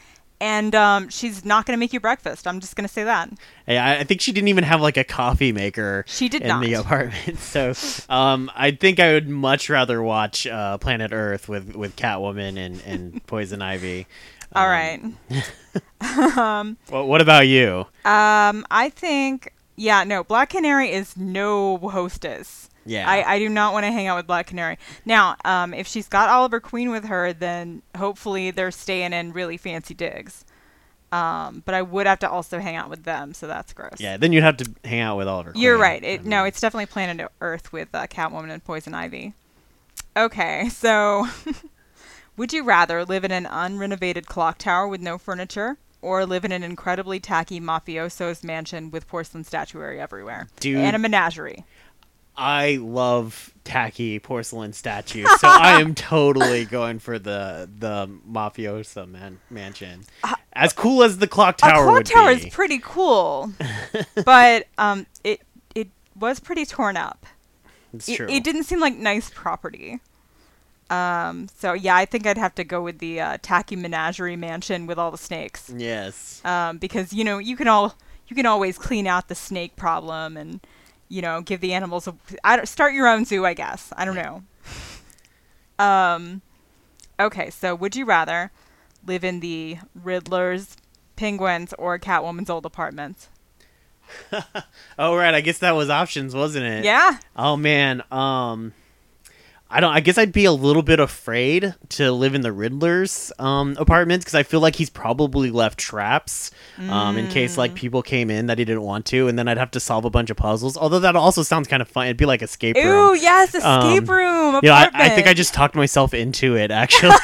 And um, she's not going to make you breakfast. I'm just going to say that. Hey, I, I think she didn't even have like a coffee maker she did in not. The apartment. So um, I think I would much rather watch uh, Planet Earth with, with Catwoman and, and Poison Ivy. All um, right. um, well, what about you? Um, I think, yeah, no, Black Canary is no hostess. Yeah, I, I do not want to hang out with Black Canary. Now, um, if she's got Oliver Queen with her, then hopefully they're staying in really fancy digs. Um, but I would have to also hang out with them, so that's gross. Yeah, then you'd have to hang out with Oliver Queen. You're right. It, I mean. No, it's definitely Planet Earth with uh, Catwoman and Poison Ivy. Okay, so would you rather live in an unrenovated clock tower with no furniture? Or live in an incredibly tacky mafioso's mansion with porcelain statuary everywhere? Dude. And a menagerie. I love tacky porcelain statues, so I am totally going for the the mafiosa man- mansion. As cool as the clock tower would be. The clock tower is pretty cool, but um, it it was pretty torn up. It's true. It, it didn't seem like nice property. Um. So yeah, I think I'd have to go with the uh, tacky menagerie mansion with all the snakes. Yes. Um. Because you know you can all you can always clean out the snake problem and. You know, give the animals a I don't, start your own zoo, I guess. I don't know. Um, okay, so would you rather live in the Riddler's, Penguin's, or Catwoman's old apartment? Oh right, I guess that was options, wasn't it? Yeah. Oh man, um, I don't. I guess I'd be a little bit afraid to live in the Riddler's um, apartment because I feel like he's probably left traps um, mm. in case like people came in that he didn't want to, and then I'd have to solve a bunch of puzzles. Although that also sounds kind of fun. It'd be like escape room. Ooh, yes, escape um, room. Apartment. You know, I, I think I just talked myself into it. Actually,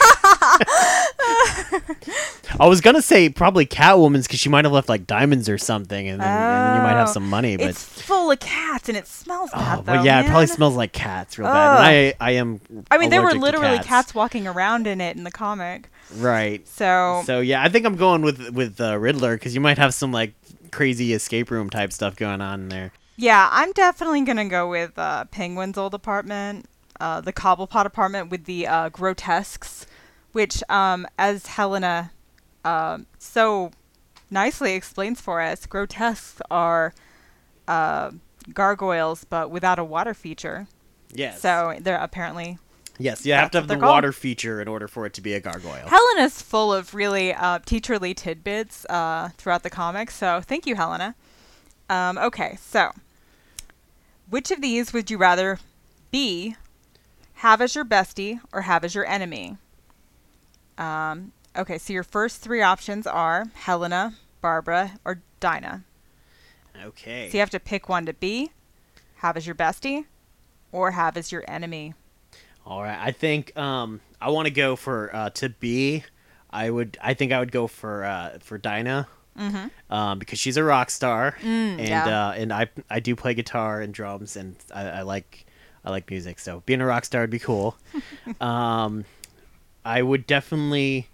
I was gonna say probably Catwoman's because she might have left like diamonds or something, and then, oh, and then you might have some money. But it's full of cats, and it smells bad. Oh, though, well, yeah, man. It probably smells like cats real oh. bad. And I, I I am. I mean, there were literally cats. cats walking around in it in the comic. Right. So. So yeah, I think I'm going with with uh, Riddler because you might have some like crazy escape room type stuff going on in there. Yeah, I'm definitely gonna go with uh, Penguin's old apartment, uh, the Cobblepot apartment with the uh, grotesques, which um, as Helena uh, so nicely explains for us, grotesques are uh, gargoyles but without a water feature. Yes. So they're apparently. Yes, you have to have the water called. feature in order for it to be a gargoyle. Helena's full of really uh, teacherly tidbits uh, throughout the comics, so thank you, Helena. Um, okay, so which of these would you rather be? Have as your bestie or have as your enemy? Um, okay, so your first three options are Helena, Barbara, or Dinah. Okay. So you have to pick one to be, have as your bestie, or have as your enemy. All right. I think um, I want to go for uh, to be. I would. I think I would go for uh, for Dinah mm-hmm. um, because she's a rock star, mm, and yeah. uh, and I I do play guitar and drums, and I, I like I like music. So being a rock star would be cool. um, I would definitely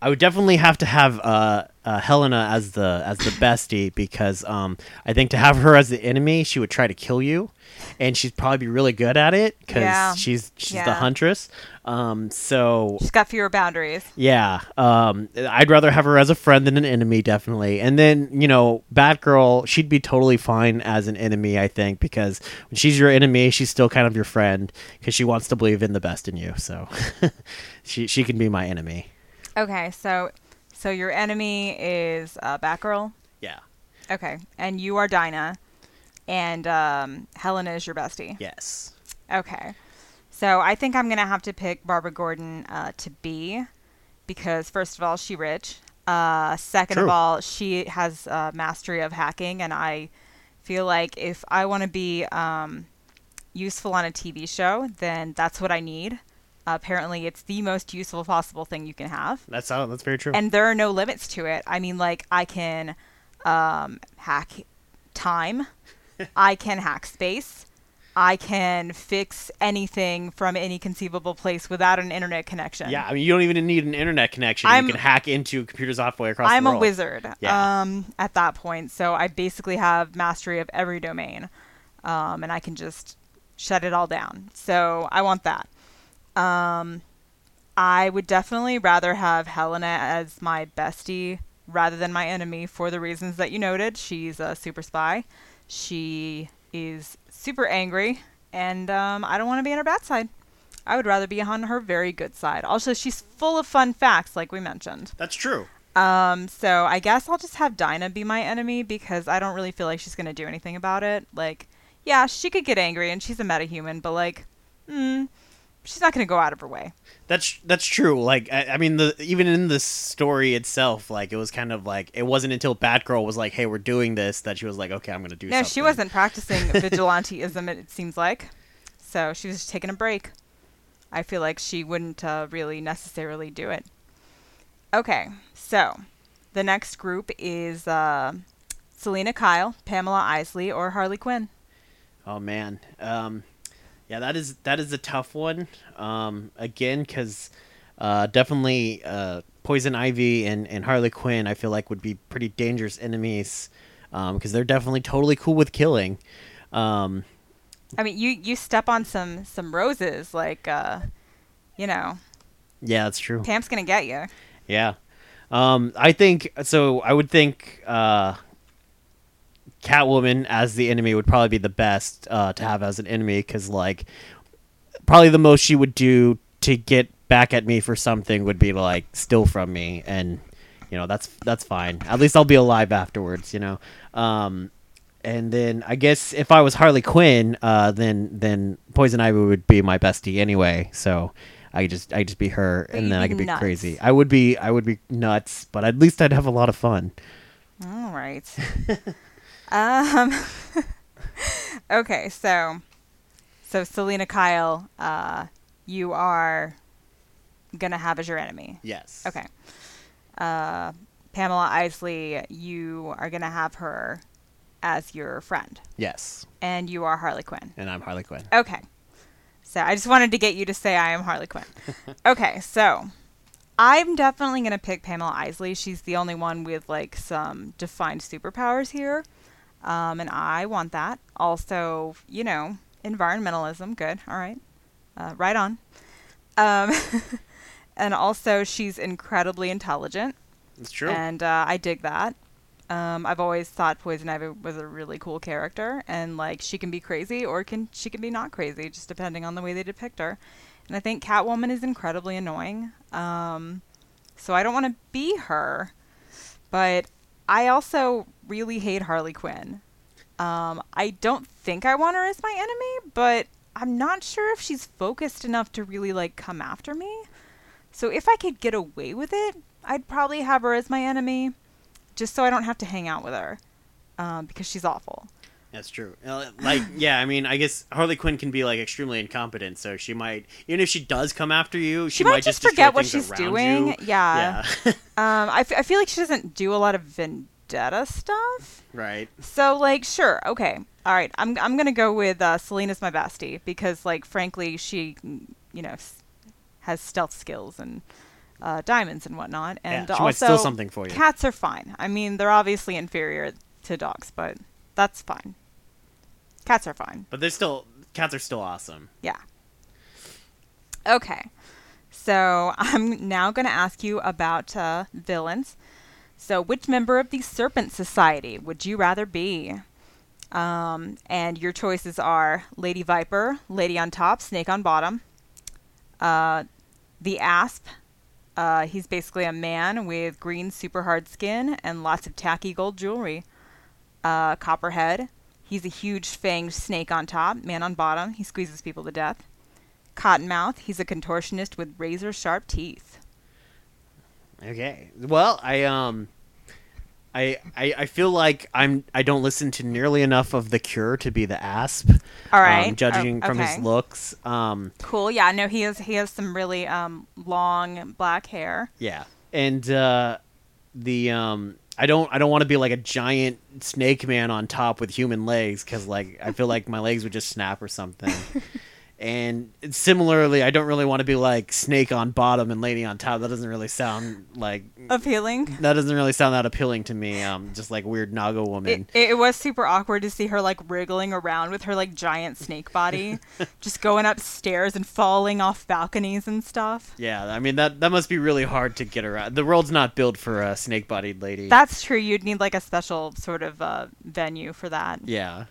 I would definitely have to have uh, Uh, Helena as the as the bestie because um, I think to have her as the enemy, she would try to kill you, and she'd probably be really good at it because yeah. she's she's yeah. the Huntress. Um, so she's got fewer boundaries. Yeah, um, I'd rather have her as a friend than an enemy, definitely. And then you know, Batgirl, she'd be totally fine as an enemy, I think, because when she's your enemy, she's still kind of your friend because she wants to believe in the best in you. So she she can be my enemy. Okay, so. So your enemy is uh, Batgirl? Yeah. Okay. And you are Dinah. And um, Helena is your bestie? Yes. Okay. So I think I'm going to have to pick Barbara Gordon uh, to be. Because first of all, she's rich. Uh, second True. of all, she has uh, mastery of hacking. And I feel like if I want to be um, useful on a T V show, then that's what I need. Apparently it's the most useful possible thing you can have. That's how, that's very true. And there are no limits to it. I mean, like I can um, hack time. I can hack space. I can fix anything from any conceivable place without an internet connection. Yeah. I mean, you don't even need an internet connection. I'm, you can hack into computers off way across I'm the world. I'm a wizard yeah. um, at that point. So I basically have mastery of every domain um, and I can just shut it all down. So I want that. Um, I would definitely rather have Helena as my bestie rather than my enemy for the reasons that you noted. She's a super spy. She is super angry, and um, I don't want to be on her bad side. I would rather be on her very good side. Also, she's full of fun facts, like we mentioned. That's true. Um, so I guess I'll just have Dinah be my enemy because I don't really feel like she's going to do anything about it. Like, yeah, she could get angry, and she's a metahuman, but like, hmm. she's not going to go out of her way. That's that's true. Like, I, I mean, the even in the story itself, like, it was kind of like, it wasn't until Batgirl was like, hey, we're doing this, that she was like, okay, I'm going to do no, something. No, she wasn't practicing vigilanteism, it seems like. So she was just taking a break. I feel like she wouldn't uh, really necessarily do it. Okay, so the next group is uh, Selena Kyle, Pamela Isley, or Harley Quinn. Oh, man. Um... Yeah, that is that is a tough one. Um, again, because uh, definitely uh, Poison Ivy and, and Harley Quinn, I feel like, would be pretty dangerous enemies because um, they're definitely totally cool with killing. Um, I mean, you, you step on some, some roses, like, uh, you know. Yeah, that's true. Pam's going to get you. Yeah. Um, I think, so I would think... Uh, Catwoman as the enemy would probably be the best uh, to have as an enemy because, like, probably the most she would do to get back at me for something would be to, like, steal from me. And, you know, that's that's fine. At least I'll be alive afterwards, you know. Um, and then I guess if I was Harley Quinn, uh, then then Poison Ivy would be my bestie anyway. So I could just I just be her but and then I could be nuts. crazy. I would be I would be nuts, but at least I'd have a lot of fun. All right. Um, okay, so, so Selena Kyle, uh, you are gonna have as your enemy. Yes. Okay. Uh, Pamela Isley, you are gonna have her as your friend. Yes. And you are Harley Quinn. And I'm Harley Quinn. Okay. So I just wanted to get you to say I am Harley Quinn. Okay, so I'm definitely gonna pick Pamela Isley. She's the only one with like some defined superpowers here. Um, and I want that. Also, you know, environmentalism. Good. All right. Uh, right on. Um, and also, she's incredibly intelligent. That's true. And uh, I dig that. Um, I've always thought Poison Ivy was a really cool character. And, like, she can be crazy or can she can be not crazy, just depending on the way they depict her. And I think Catwoman is incredibly annoying. Um, so I don't want to be her. But... I also really hate Harley Quinn. Um, I don't think I want her as my enemy, but I'm not sure if she's focused enough to really, like, come after me. So if I could get away with it, I'd probably have her as my enemy, just so I don't have to hang out with her, um, because she's awful. That's true. Like, yeah, I mean, I guess Harley Quinn can be, like, extremely incompetent, so she might, even if she does come after you, she, she might, might just forget what she's doing. You. Yeah. yeah. Um, I, f- I feel like she doesn't do a lot of vendetta stuff. Right. So, like, sure. Okay. All right. I'm I'm going to go with uh, Selena's my bestie because, like, frankly, she, you know, s- has stealth skills and uh, diamonds and whatnot. And yeah, she also might steal something for you. Cats are fine. I mean, they're obviously inferior to dogs, but that's fine. Cats are fine. But they're still cats are still awesome. Yeah. Okay. So I'm now going to ask you about uh, villains. So which member of the Serpent Society would you rather be? Um, and your choices are Lady Viper, Lady on Top, Snake on Bottom, uh, the Asp. Uh, he's basically a man with green super hard skin and lots of tacky gold jewelry. Uh, Copperhead. He's a huge fanged snake on top, man on bottom. He squeezes people to death. Cottonmouth. He's a contortionist with razor sharp teeth. Okay. Well, I um. I, I, I feel like I'm I don't listen to nearly enough of The Cure to be the Asp. All right, um, judging oh, okay. from his looks. Um, cool. Yeah, no, he has he has some really um long black hair. Yeah, and uh, the um I don't I don't want to be like a giant snake man on top with human legs because like I feel like my legs would just snap or something. And similarly, I don't really want to be like snake on bottom and lady on top. That doesn't really sound like appealing. That doesn't really sound that appealing to me. Um, just like weird Naga woman. It, it was super awkward to see her like wriggling around with her like giant snake body, just going up stairs and falling off balconies and stuff. Yeah, I mean that that must be really hard to get around. The world's not built for a snake-bodied lady. That's true. You'd need like a special sort of uh, venue for that. Yeah.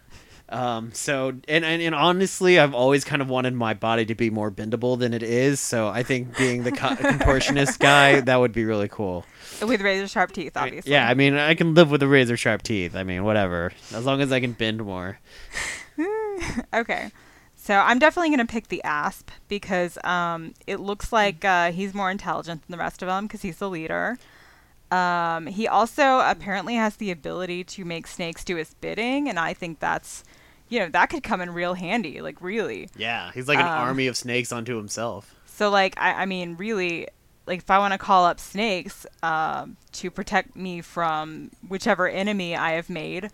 Um, so, and, and, and honestly, I've always kind of wanted my body to be more bendable than it is. So I think being the co- contortionist guy, that would be really cool. With razor sharp teeth, obviously. I, yeah. I mean, I can live with the razor sharp teeth. I mean, whatever, as long as I can bend more. Okay. So I'm definitely going to pick the Asp because, um, it looks like, uh, he's more intelligent than the rest of them because he's the leader. Um, he also apparently has the ability to make snakes do his bidding. And I think that's, you know, that could come in real handy, like really. Yeah, he's like an um, army of snakes onto himself. So, like, I, I mean, really, like, if I want to call up snakes um, to protect me from whichever enemy I have made,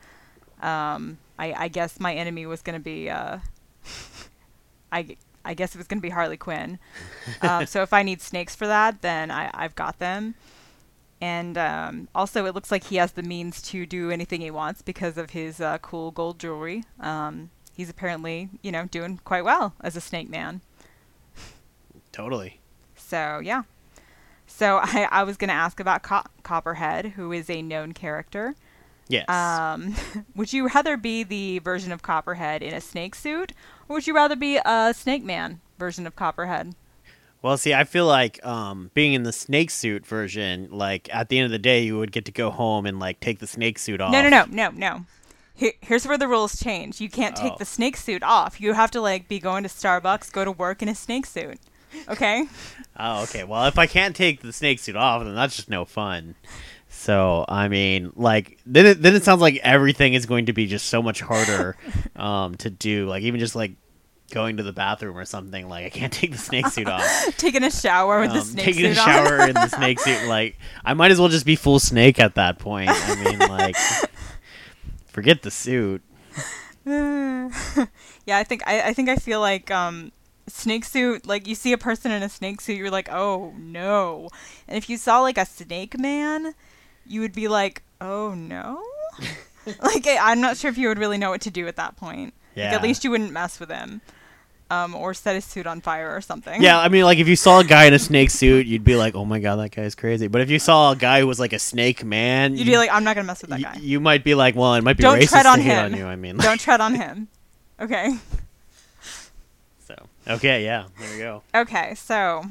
um, I, I guess my enemy was going to be, uh, I, I guess it was going to be Harley Quinn. Um, so if I need snakes for that, then I, I've got them. And um, also, it looks like he has the means to do anything he wants because of his uh, cool gold jewelry. Um, he's apparently, you know, doing quite well as a snake man. Totally. So, yeah. So, I, I was going to ask about Co- Copperhead, who is a known character. Yes. Um, would you rather be the version of Copperhead in a snake suit, or would you rather be a snake man version of Copperhead? Well, see, I feel like um, being in the snake suit version, like at the end of the day, you would get to go home and like take the snake suit off. No, no, no, no, no. Here, here's where the rules change. You can't take oh. the snake suit off. You have to like be going to Starbucks, go to work in a snake suit. Okay. Oh, okay. Well, if I can't take the snake suit off, then that's just no fun. So, I mean, like, then it, then it sounds like everything is going to be just so much harder um, to do. Like, even just like going to the bathroom or something, like I can't take the snake suit off. Taking a shower with um, the snake taking suit. Taking a shower in the snake suit, like I might as well just be full snake at that point. I mean, like, forget the suit. Yeah, I think I, I think I feel like um, snake suit. Like you see a person in a snake suit, you're like, oh no. And if you saw like a snake man, you would be like, oh no. Like I, I'm not sure if you would really know what to do at that point. Yeah. Like at least you wouldn't mess with him. Um, or set his suit on fire or something. Yeah, I mean, like, if you saw a guy in a snake suit, you'd be like, oh my god, that guy's crazy. But if you saw a guy who was like a snake man... You'd you, be like, I'm not going to mess with that guy. You, you might be like, well, it might be Don't racist tread on to him. Hate on you, I mean. Like. Don't tread on him. Okay. So, okay, yeah, there we go. Okay, so...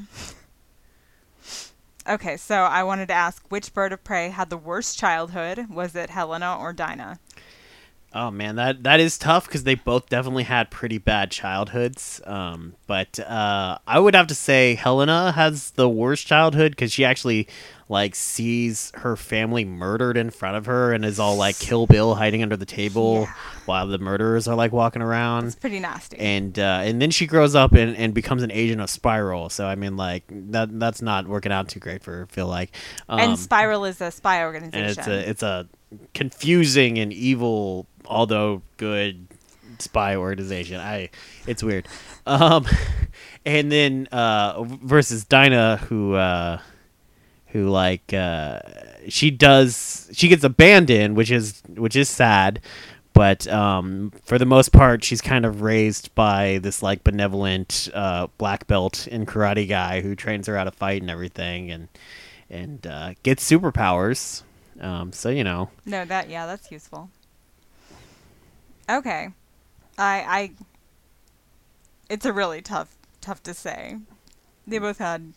Okay, so I wanted to ask, which bird of prey had the worst childhood? Was it Helena or Dinah? Oh, man, that that is tough because they both definitely had pretty bad childhoods. Um, but uh, I would have to say Helena has the worst childhood because she actually like sees her family murdered in front of her and is all like Kill Bill hiding under the table yeah. while the murderers are like walking around. It's pretty nasty. And uh, and then she grows up and, and becomes an agent of Spiral. So, I mean, like that that's not working out too great for her, I feel like. Um, and Spiral is a spy organization. And it's a, it's a confusing and evil... although good spy organization. I it's weird. Um and then uh versus Dinah, who uh who like uh, she does she gets abandoned, which is which is sad. But um, for the most part, she's kind of raised by this like benevolent uh, black belt in karate guy who trains her how to fight and everything, and and uh, gets superpowers. Um, so you know. No, that yeah, that's useful. Okay, I I. It's a really tough tough to say. They both had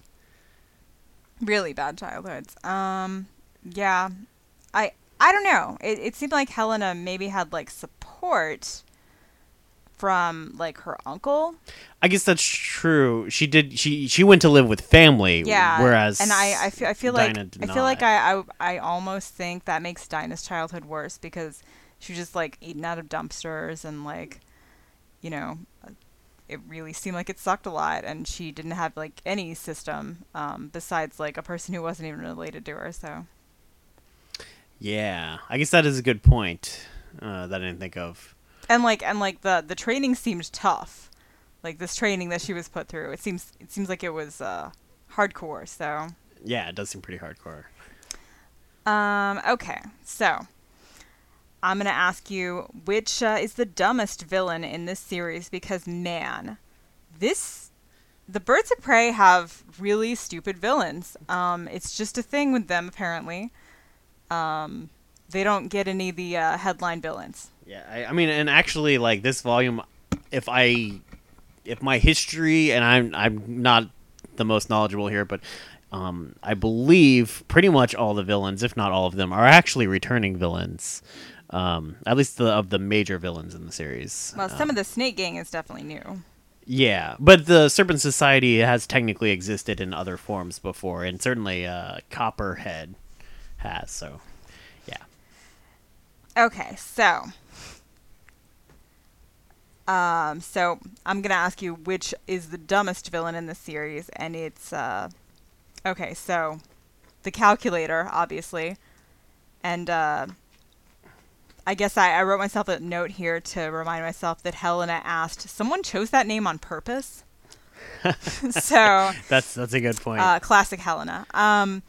really bad childhoods. Um, yeah, I. I don't know. It it seemed like Helena maybe had like support from like her uncle. I guess that's true. She did. She she went to live with family. Yeah. Whereas, and I I feel I feel Dinah like I feel not. like I, I I almost think that makes Dinah's childhood worse because she was just like eaten out of dumpsters and like, you know, it really seemed like it sucked a lot, and she didn't have like any system um, besides like a person who wasn't even related to her. So. Yeah, I guess that is a good point uh, that I didn't think of. And like, and like the, the training seemed tough, like this training that she was put through. It seems it seems like it was uh, hardcore. So yeah, it does seem pretty hardcore. Um. Okay, so I'm gonna ask you which uh, is the dumbest villain in this series because man, this the Birds of Prey have really stupid villains. Um, it's just a thing with them apparently. Um, they don't get any of the uh, headline villains. Yeah, I, I mean, and actually, like this volume, if I, if my history, and I'm I'm not the most knowledgeable here, but um, I believe pretty much all the villains, if not all of them, are actually returning villains. Um, at least the, of the major villains in the series. Well, some um, of the Snake Gang is definitely new. Yeah, but the Serpent Society has technically existed in other forms before, and certainly uh, Copperhead. Has so yeah okay so um so I'm gonna ask you which is the dumbest villain in the series, and it's uh okay so the Calculator obviously, and uh I guess I, I wrote myself a note here to remind myself that Helena asked someone chose that name on purpose. So that's that's a good point. Uh classic Helena. um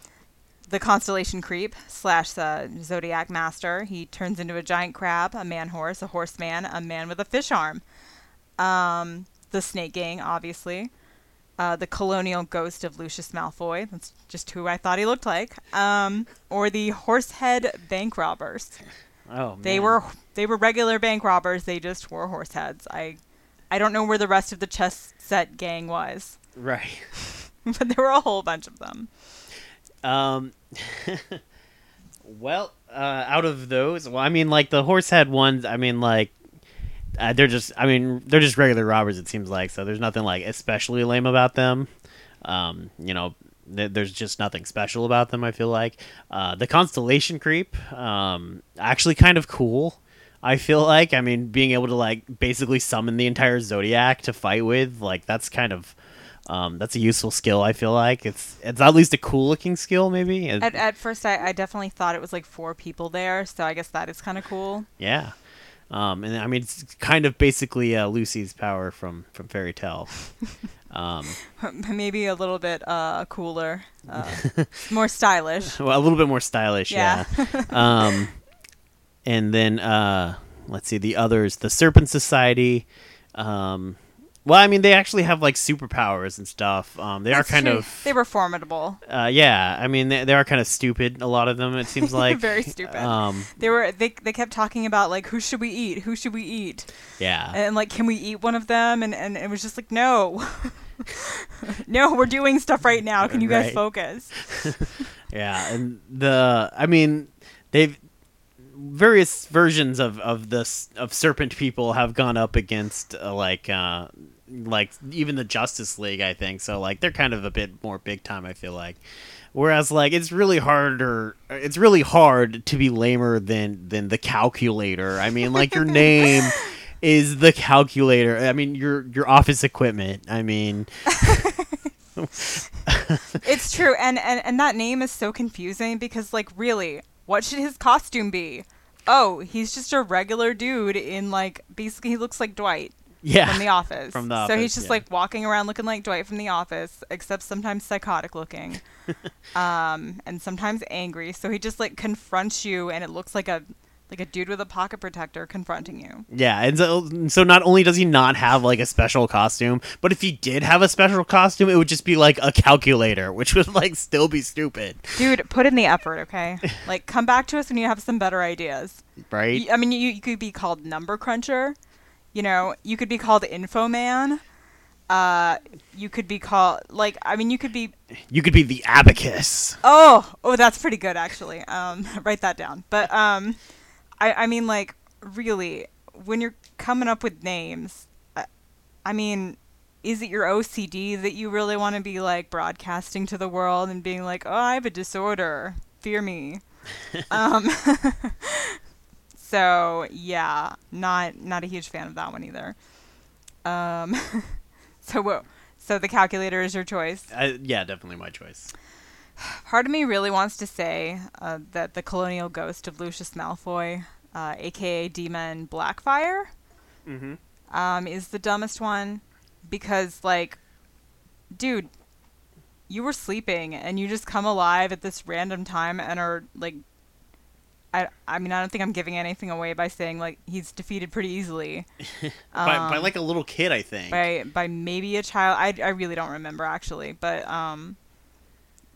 The Constellation Creep slash uh, Zodiac Master. He turns into a giant crab, a man-horse, a horseman, a man with a fish arm. Um, the Snake Gang, obviously. Uh, the colonial ghost of Lucius Malfoy. That's just who I thought he looked like. Um, or the Horsehead Bank Robbers. Oh, man. They were, they were regular bank robbers. They just wore horse heads. I, I don't know where the rest of the chess set gang was. Right. But there were a whole bunch of them. Um, well, uh, out of those, well, I mean, like the horsehead ones, I mean, like, uh, they're just, I mean, they're just regular robbers, it seems like. So there's nothing like especially lame about them. Um, you know, th- there's just nothing special about them. I feel like, uh, the Constellation Creep, um, actually kind of cool. I feel like, I mean, being able to like basically summon the entire Zodiac to fight with, like, that's kind of, Um, that's a useful skill. I feel like it's it's at least a cool looking skill. Maybe at at first I, I definitely thought it was like four people there, so I guess that is kind of cool. Yeah, um, and I mean it's kind of basically uh, Lucy's power from from Fairy Tale. Um, maybe a little bit uh, cooler, uh, more stylish. Well, a little bit more stylish. Yeah. yeah. um, and then uh, let's see the others. The Serpent Society. Um, Well, I mean, they actually have like superpowers and stuff. Um, they That's are kind true. of they were formidable. Uh, yeah, I mean, they, they are kind of stupid. A lot of them, it seems like very stupid. Um, they were they they kept talking about like who should we eat? Who should we eat? Yeah, and like can we eat one of them? And and it was just like no, no, we're doing stuff right now. Can you right. guys focus? Yeah, and the I mean they've. Various versions of of this of serpent people have gone up against uh, like uh like even the Justice League, I think. So like they're kind of a bit more big time, I feel like. Whereas like it's really harder, it's really hard to be lamer than than the Calculator. I mean, like your name is the Calculator. I mean your your office equipment. I mean. It's true, and, and and that name is so confusing because like really. What should his costume be? Oh, he's just a regular dude in, like, basically he looks like Dwight. yeah. from The Office. From the Office. So he's just yeah. like walking around looking like Dwight from The Office, except sometimes psychotic looking, um, and sometimes angry. So he just like confronts you, and it looks like a like a dude with a pocket protector confronting you. Yeah, and so so not only does he not have like a special costume, but if he did have a special costume, it would just be like a calculator, which would like still be stupid. Dude, put in the effort, okay? Like, come back to us when you have some better ideas. Right? I mean, you, you could be called Number Cruncher. You know, you could be called Infoman. Uh, you could be called, like, I mean, you could be... You could be the Abacus. Oh, oh, that's pretty good, actually. Um, write that down. But, um... I, I mean, like, really, when you're coming up with names, uh, I mean, is it your O C D that you really want to be, like, broadcasting to the world and being like, oh, I have a disorder. Fear me. um, so, yeah, not not a huge fan of that one either. Um, so, whoa, so the calculator is your choice? Uh, yeah, definitely my choice. Part of me really wants to say uh, that the colonial ghost of Lucius Malfoy, uh, a k a. Deacon Blackfire, mm-hmm. um, is the dumbest one. Because, like, dude, you were sleeping and you just come alive at this random time and are, like, I, I mean, I don't think I'm giving anything away by saying, like, he's defeated pretty easily. um, by, by, like, a little kid, I think. By, by maybe a child. I, I really don't remember, actually. But, um...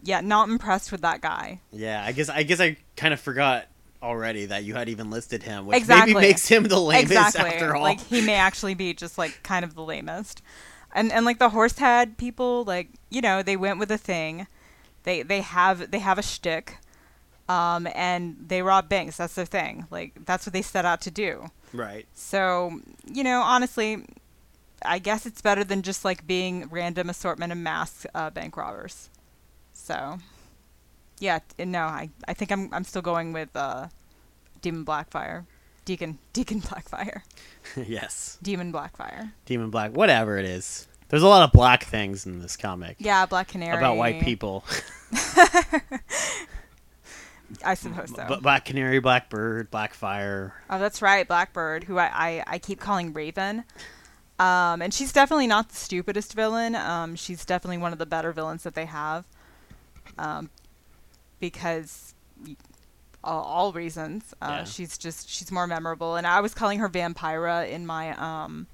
yeah, not impressed with that guy. Yeah, I guess I guess I kind of forgot already that you had even listed him, which exactly. maybe makes him the lamest exactly. after all. Like, he may actually be just, like, kind of the lamest. And, and like, the Horsehead people, like, you know, they went with a thing. They they have they have a shtick, um, and they rob banks. That's their thing. Like, that's what they set out to do. Right. So, you know, honestly, I guess it's better than just, like, being random assortment of masked uh, bank robbers. So, yeah, no, I, I think I'm I'm still going with uh, Deacon Blackfire, Deacon Deacon Blackfire. Yes. Deacon Blackfire. Deacon Black, whatever it is. There's a lot of black things in this comic. Yeah, Black Canary. About white people. I suppose so. B- Black Canary, Blackbird, Blackfire. Oh, that's right, Blackbird, who I, I, I keep calling Raven. Um, and she's definitely not the stupidest villain. Um, she's definitely one of the better villains that they have. Um, because uh, all reasons, uh, yeah. she's just, she's more memorable. And I was calling her Vampira in my, um,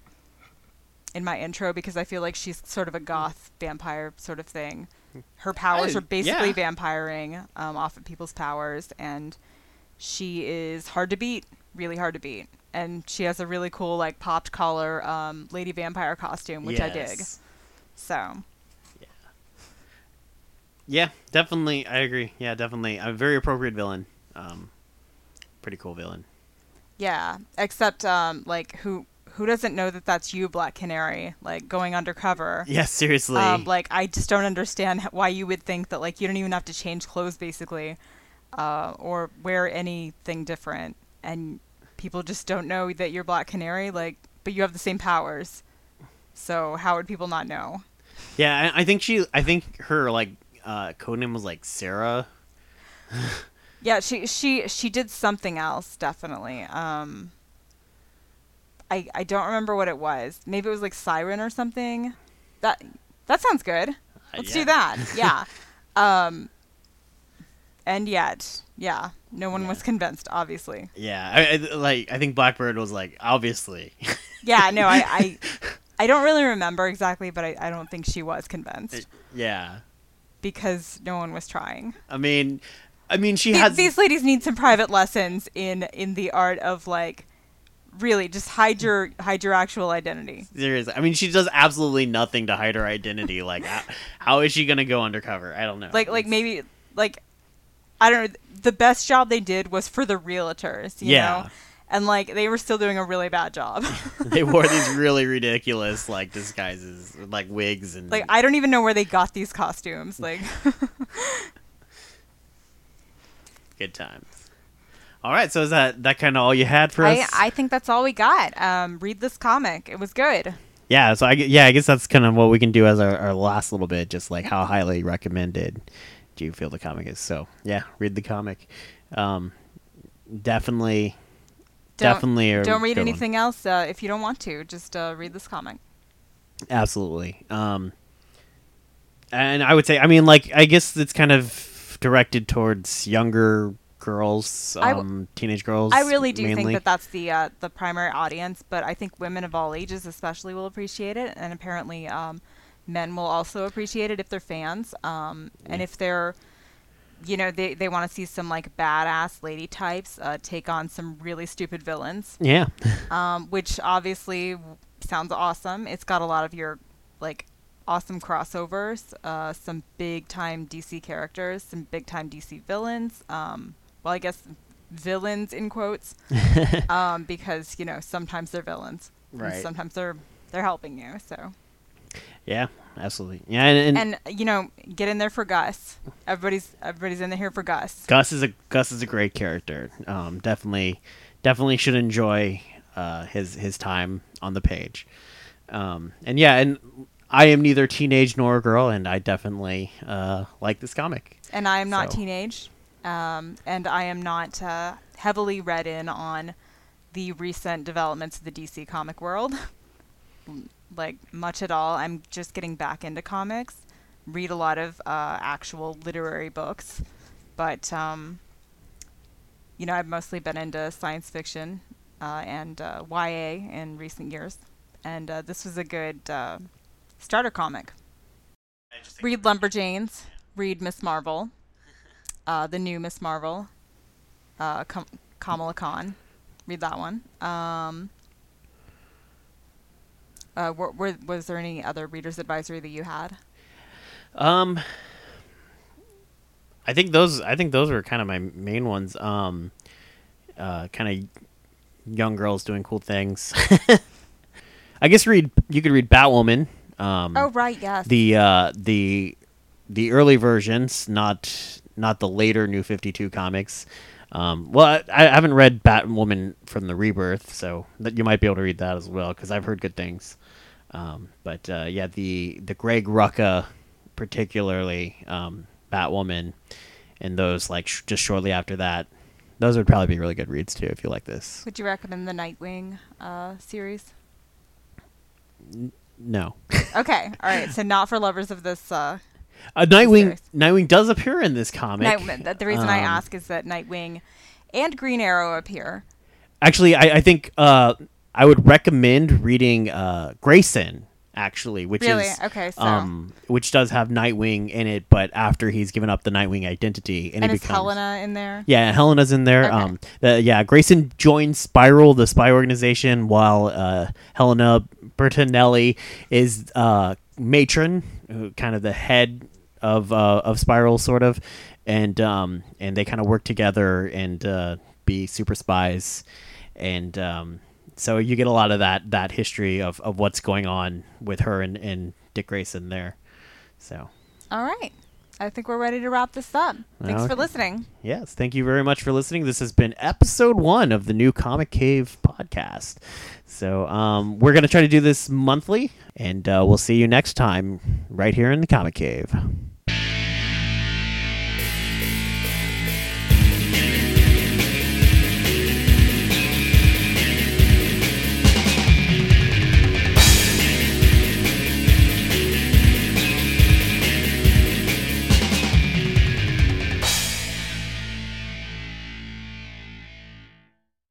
in my intro because I feel like she's sort of a goth vampire sort of thing. Her powers I, are basically yeah. vampiring, um, off of people's powers. And she is hard to beat, really hard to beat. And she has a really cool, like, popped collar, um, lady vampire costume, which yes. I dig. So... yeah, definitely. I agree. Yeah, definitely. A very appropriate villain. Um, pretty cool villain. Yeah, except um, like who who doesn't know that that's you, Black Canary, like going undercover. Yeah, seriously. Um, like I just don't understand why you would think that like you don't even have to change clothes basically, uh, or wear anything different, and people just don't know that you're Black Canary. Like, but you have the same powers. So how would people not know? Yeah, I, I think she. I think her like. Uh, codename was like Sarah. yeah, she she she did something else definitely. Um, I I don't remember what it was. Maybe it was like Siren or something. That that sounds good. Let's uh, yeah. do that. Yeah. um. And yet, yeah, no one yeah. was convinced. Obviously. Yeah, I, I, like I think Blackbird was like obviously. yeah. No, I, I I don't really remember exactly, but I, I don't think she was convinced. It, yeah. Because no one was trying. I mean, I mean, she Th- has... These ladies need some private lessons in, in the art of, like, really, just hide your hide your actual identity. Seriously. I mean, she does absolutely nothing to hide her identity. Like, how, how is she going to go undercover? I don't know. Like, like maybe, like, I don't know. The best job they did was for the realtors, you yeah. know? And, like, they were still doing a really bad job. They wore these really ridiculous, like, disguises, like, wigs and... Like, I don't even know where they got these costumes, like... Good times. All right, so is that, that kind of all you had for I, us? I think that's all we got. Um, read this comic. It was good. Yeah, so I, yeah, I guess that's kind of what we can do as our, our last little bit, just, like, how highly recommended do you feel the comic is. So, yeah, read the comic. Um, definitely... don't, definitely a don't read anything one. else uh, if you don't want to. Just uh, read this comic. Absolutely. Um, and I would say, I mean, like, I guess it's kind of directed towards younger girls, um, w- teenage girls. I really do mainly. think that that's the uh, the primary audience, but I think women of all ages especially will appreciate it, and apparently um, men will also appreciate it if they're fans, um, yeah. and if they're, you know, they, they want to see some, like, badass lady types uh, take on some really stupid villains. Yeah. um, which obviously sounds awesome. It's got a lot of your, like, awesome crossovers, uh, some big-time D C characters, some big-time D C villains, um, well, I guess villains in quotes, um, because, you know, sometimes they're villains. Right. And sometimes they're they're helping you, so. Yeah, absolutely. Yeah, and, and, and you know, get in there for Gus. Everybody's everybody's in here for Gus. Gus is a Gus is a great character. Um, definitely, definitely should enjoy uh, his his time on the page. Um, and yeah, and I am neither teenage nor a girl, and I definitely uh, like this comic. And I am not so. teenage, um, and I am not uh, heavily read in on the recent developments of the D C comic world. Like, much at all. I'm just getting back into comics, read a lot of uh, actual literary books, but um, you know, I've mostly been into science fiction uh, and uh, Y A in recent years, and uh, this was a good uh, starter comic. Read Lumberjanes, read Miss Marvel, uh, the new Miss Marvel, uh, Kam- Kamala Khan, read that one. Um, Uh, were, were, was there any other reader's advisory that you had? Um, I think those. I think those were kind of my main ones. Um, uh, kind of young girls doing cool things. I guess read. You could read Batwoman. Um, oh right, yes. The uh, the the early versions, not not the later New fifty-two comics. Um, well, I, I haven't read Batwoman from the Rebirth, so that you might be able to read that as well, because I've heard good things. Um, but uh, yeah, the the Greg Rucka, particularly um, Batwoman, and those like sh- just shortly after that, those would probably be really good reads too if you like this. Would you recommend the Nightwing uh, series? N- no. Okay, all right. So not for lovers of this. Uh... Uh, Nightwing Nightwing does appear in this comic. Night, the reason um, I ask is that Nightwing and Green Arrow appear. Actually, I, I think uh, I would recommend reading uh, Grayson, actually, which really? is okay, so. um, which does have Nightwing in it, but after he's given up the Nightwing identity, and, and he is becomes, Helena in there. Yeah, Helena's in there. Okay. Um, the, yeah, Grayson joins Spiral, the spy organization, while uh, Helena Bertinelli is uh, matron, who, kind of the head of uh, of Spiral, sort of, and um, and they kind of work together and uh, be super spies, and um, so you get a lot of that that history of, of what's going on with her and, and Dick Grayson there. So, all right, I think we're ready to wrap this up. Thanks okay. for listening. Yes, thank you very much for listening. This has been episode one of the new Comic Cave podcast. So um, we're going to try to do this monthly, and uh, we'll see you next time right here in the Comic Cave.